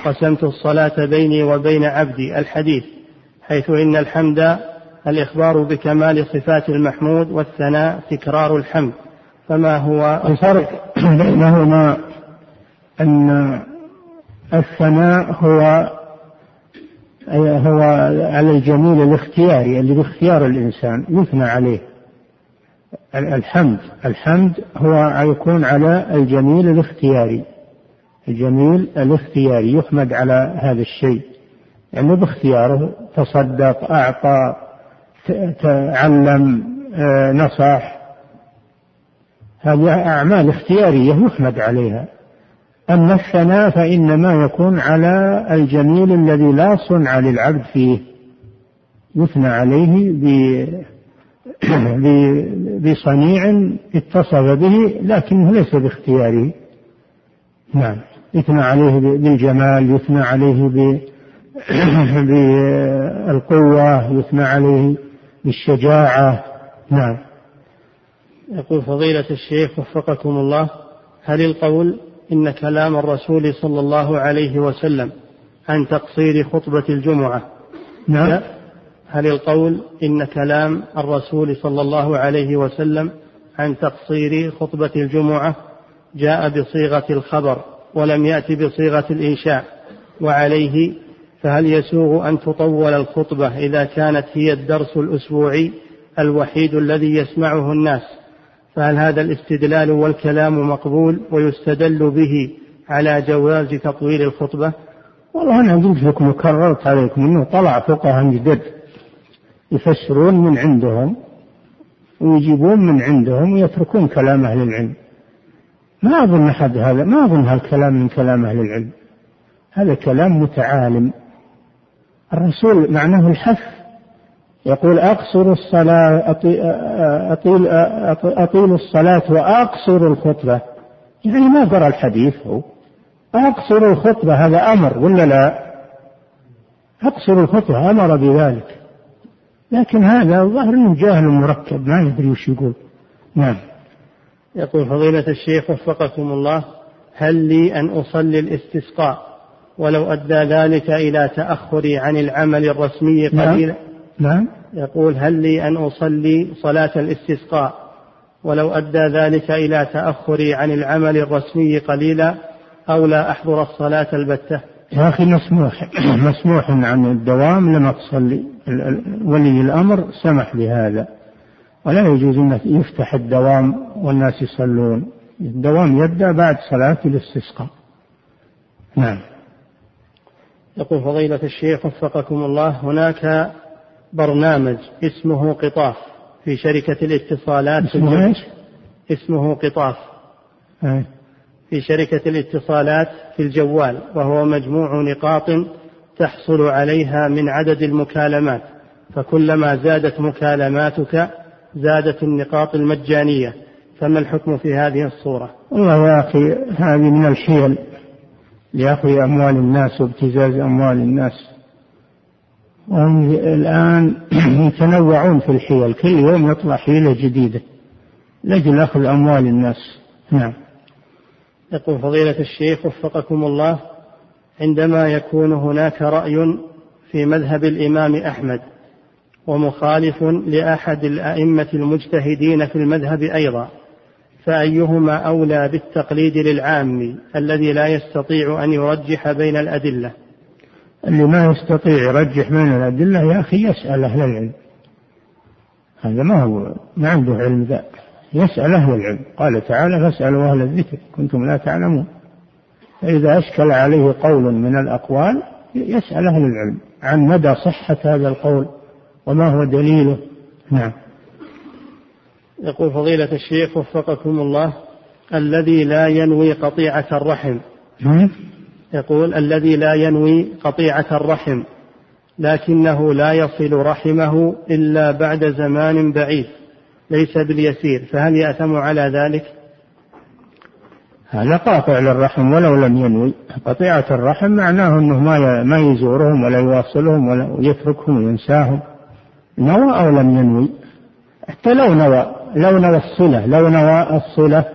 قسمت الصلاة بيني وبين عبدي، الحديث، حيث إن الحمد الإخبار بكمال صفات المحمود والثناء تكرار الحمد، فما هو الفرق بينهما؟ أن الثناء هو على الجميل الاختياري اللي باختيار الإنسان يثنى عليه، الحمد هو يكون على الجميل الاختياري، الجميل الاختياري يحمد على هذا الشيء، يعني باختياره، تصدق، أعطى، تعلم، نصح، هذه أعمال اختيارية يحمد عليها. أما الثناء فإنما يكون على الجميل الذي لا صنع للعبد فيه، يثنى عليه بصنيع اتصف به لكنه ليس باختياره. نعم. يثنى عليه بالجمال، يثنى عليه بالقوة، يثنى عليه بالشجاعة. نعم. يقول فضيلة الشيخ وفقكم الله، هل القول إن كلام الرسول صلى الله عليه وسلم عن تقصير خطبة الجمعة، نعم، هل القول إن كلام الرسول صلى الله عليه وسلم عن تقصير خطبة الجمعة جاء بصيغة الخبر ولم يأتي بصيغة الإنشاء، وعليه فهل يسوغ أن تطول الخطبة إذا كانت هي الدرس الأسبوعي الوحيد الذي يسمعه الناس، فهل هذا الاستدلال والكلام مقبول ويستدل به على جواز تطويل الخطبة؟ والله أنا قلت لكم وكررت عليكم أنه طلع فقهاء جدد يفسرون من عندهم ويجيبون من عندهم ويتركون كلام أهل العلم. ما أظن أحد هذا، ما أظن هالكلام من كلام أهل العلم، هذا كلام متعالم. الرسول معناه الحث، يقول أقصر الصلاة أطيل الصلاة وأقصر الخطبة، يعني ما قرأ الحديث هو. أقصر الخطبة هذا أمر ولا لا؟ أقصر الخطبة أمر بذلك، لكن هذا ظاهر أنه جاهل مركب ما يدري وش يقول. نعم. يقول فضيلة الشيخ وفقكم الله، هل لي أن أصلي الاستسقاء ولو أدى ذلك إلى تأخري عن العمل الرسمي قليلا؟ نعم. يقول هل لي أن أصلي صلاة الاستسقاء ولو أدى ذلك إلى تأخري عن العمل الرسمي قليلا، أو لا أحضر الصلاة البتة؟ يا أخي مسموح عن الدوام لما تصلي، ولي الأمر سمح بهذا، ولا يجوز أن يفتح الدوام والناس يصلون، الدوام يبدأ بعد صلاة الاستسقاء. نعم. يقول فضيلة الشيخ وفقكم الله، هناك برنامج اسمه قطاف في شركة الاتصالات، اسمه قطاف في شركة الاتصالات في الجوال، وهو مجموع نقاط تحصل عليها من عدد المكالمات، فكلما زادت مكالماتك زادت النقاط المجانية، فما الحكم في هذه الصورة؟ والله يا أخي هذه من الحيل لأخذ أموال الناس وابتزاز أموال الناس، وهم الآن يتنوعون في الحيل، كل يوم يطلع حيلة جديدة لأجل أخذ أموال الناس. نعم. يقول فضيلة الشيخ وفقكم الله، عندما يكون هناك رأي في مذهب الإمام أحمد ومخالف لأحد الأئمة المجتهدين في المذهب أيضا، فأيهما أولى بالتقليد للعامي الذي لا يستطيع أن يرجح بين الأدلة؟ اللي ما يستطيع يرجح بين الأدلة يا أخي يسأل أهل العلم، هذا ما هو ما عنده علم ذا، يسأل أهل العلم. قال تعالى فاسألوا أهل الذكر كنتم لا تعلمون، فإذا أشكل عليه قول من الأقوال يسأل أهل العلم عن مدى صحة هذا القول وما هو دليله. نعم. يقول فضيلة الشيخ وفقكم الله، الذي لا ينوي قطيعة الرحم، يقول الذي لا ينوي قطيعة الرحم لكنه لا يصل رحمه إلا بعد زمان بعيد ليس باليسير، فهل يأثم على ذلك؟ هذا قاطع للرحم ولو لم ينوي. قطيعة الرحم معناه أنه ما يزورهم ولا يواصلهم ولا يتركهم وينساهم، نوى أو لم ينوي. حتى لو نوى الصلة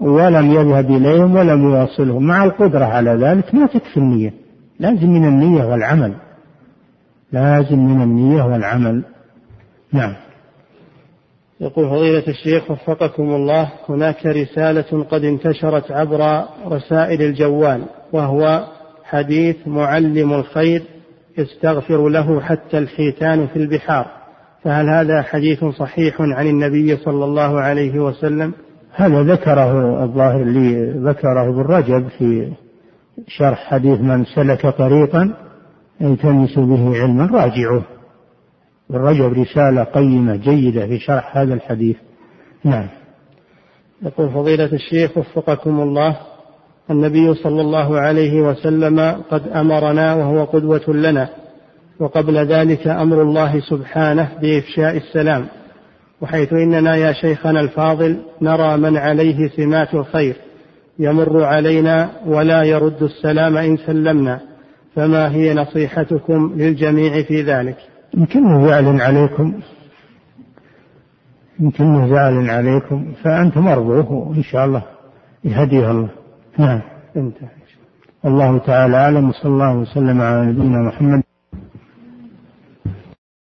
ولم يذهب إليهم ولم يواصلهم مع القدرة على ذلك ما تكفي النية، لازم من النية والعمل، لازم من النية والعمل. نعم. يقول فضيلة الشيخ وفقكم الله، هناك رسالة قد انتشرت عبر رسائل الجوال، وهو حديث معلم الخير استغفر له حتى الحيتان في البحار، فهل هذا حديث صحيح عن النبي صلى الله عليه وسلم؟ هذا ذكره الظاهر اللي ذكره ابن رجب في شرح حديث من سلك طريقا يلتمس به علما راجعه، ابن رجب رسالة قيمة جيدة في شرح هذا الحديث. نعم. يقول فضيلة الشيخ وفقكم الله، النبي صلى الله عليه وسلم قد أمرنا وهو قدوة لنا، وقبل ذلك أمر الله سبحانه بإفشاء السلام، وحيث إننا يا شيخنا الفاضل نرى من عليه سمات الخير يمر علينا ولا يرد السلام إن سلمنا، فما هي نصيحتكم للجميع في ذلك؟ يمكنه زعل عليكم، فأنتم أرضوه إن شاء الله يهديه الله. نعم. انتهى. الله تعالى أعلم، صلى الله وسلم على نبينا محمد.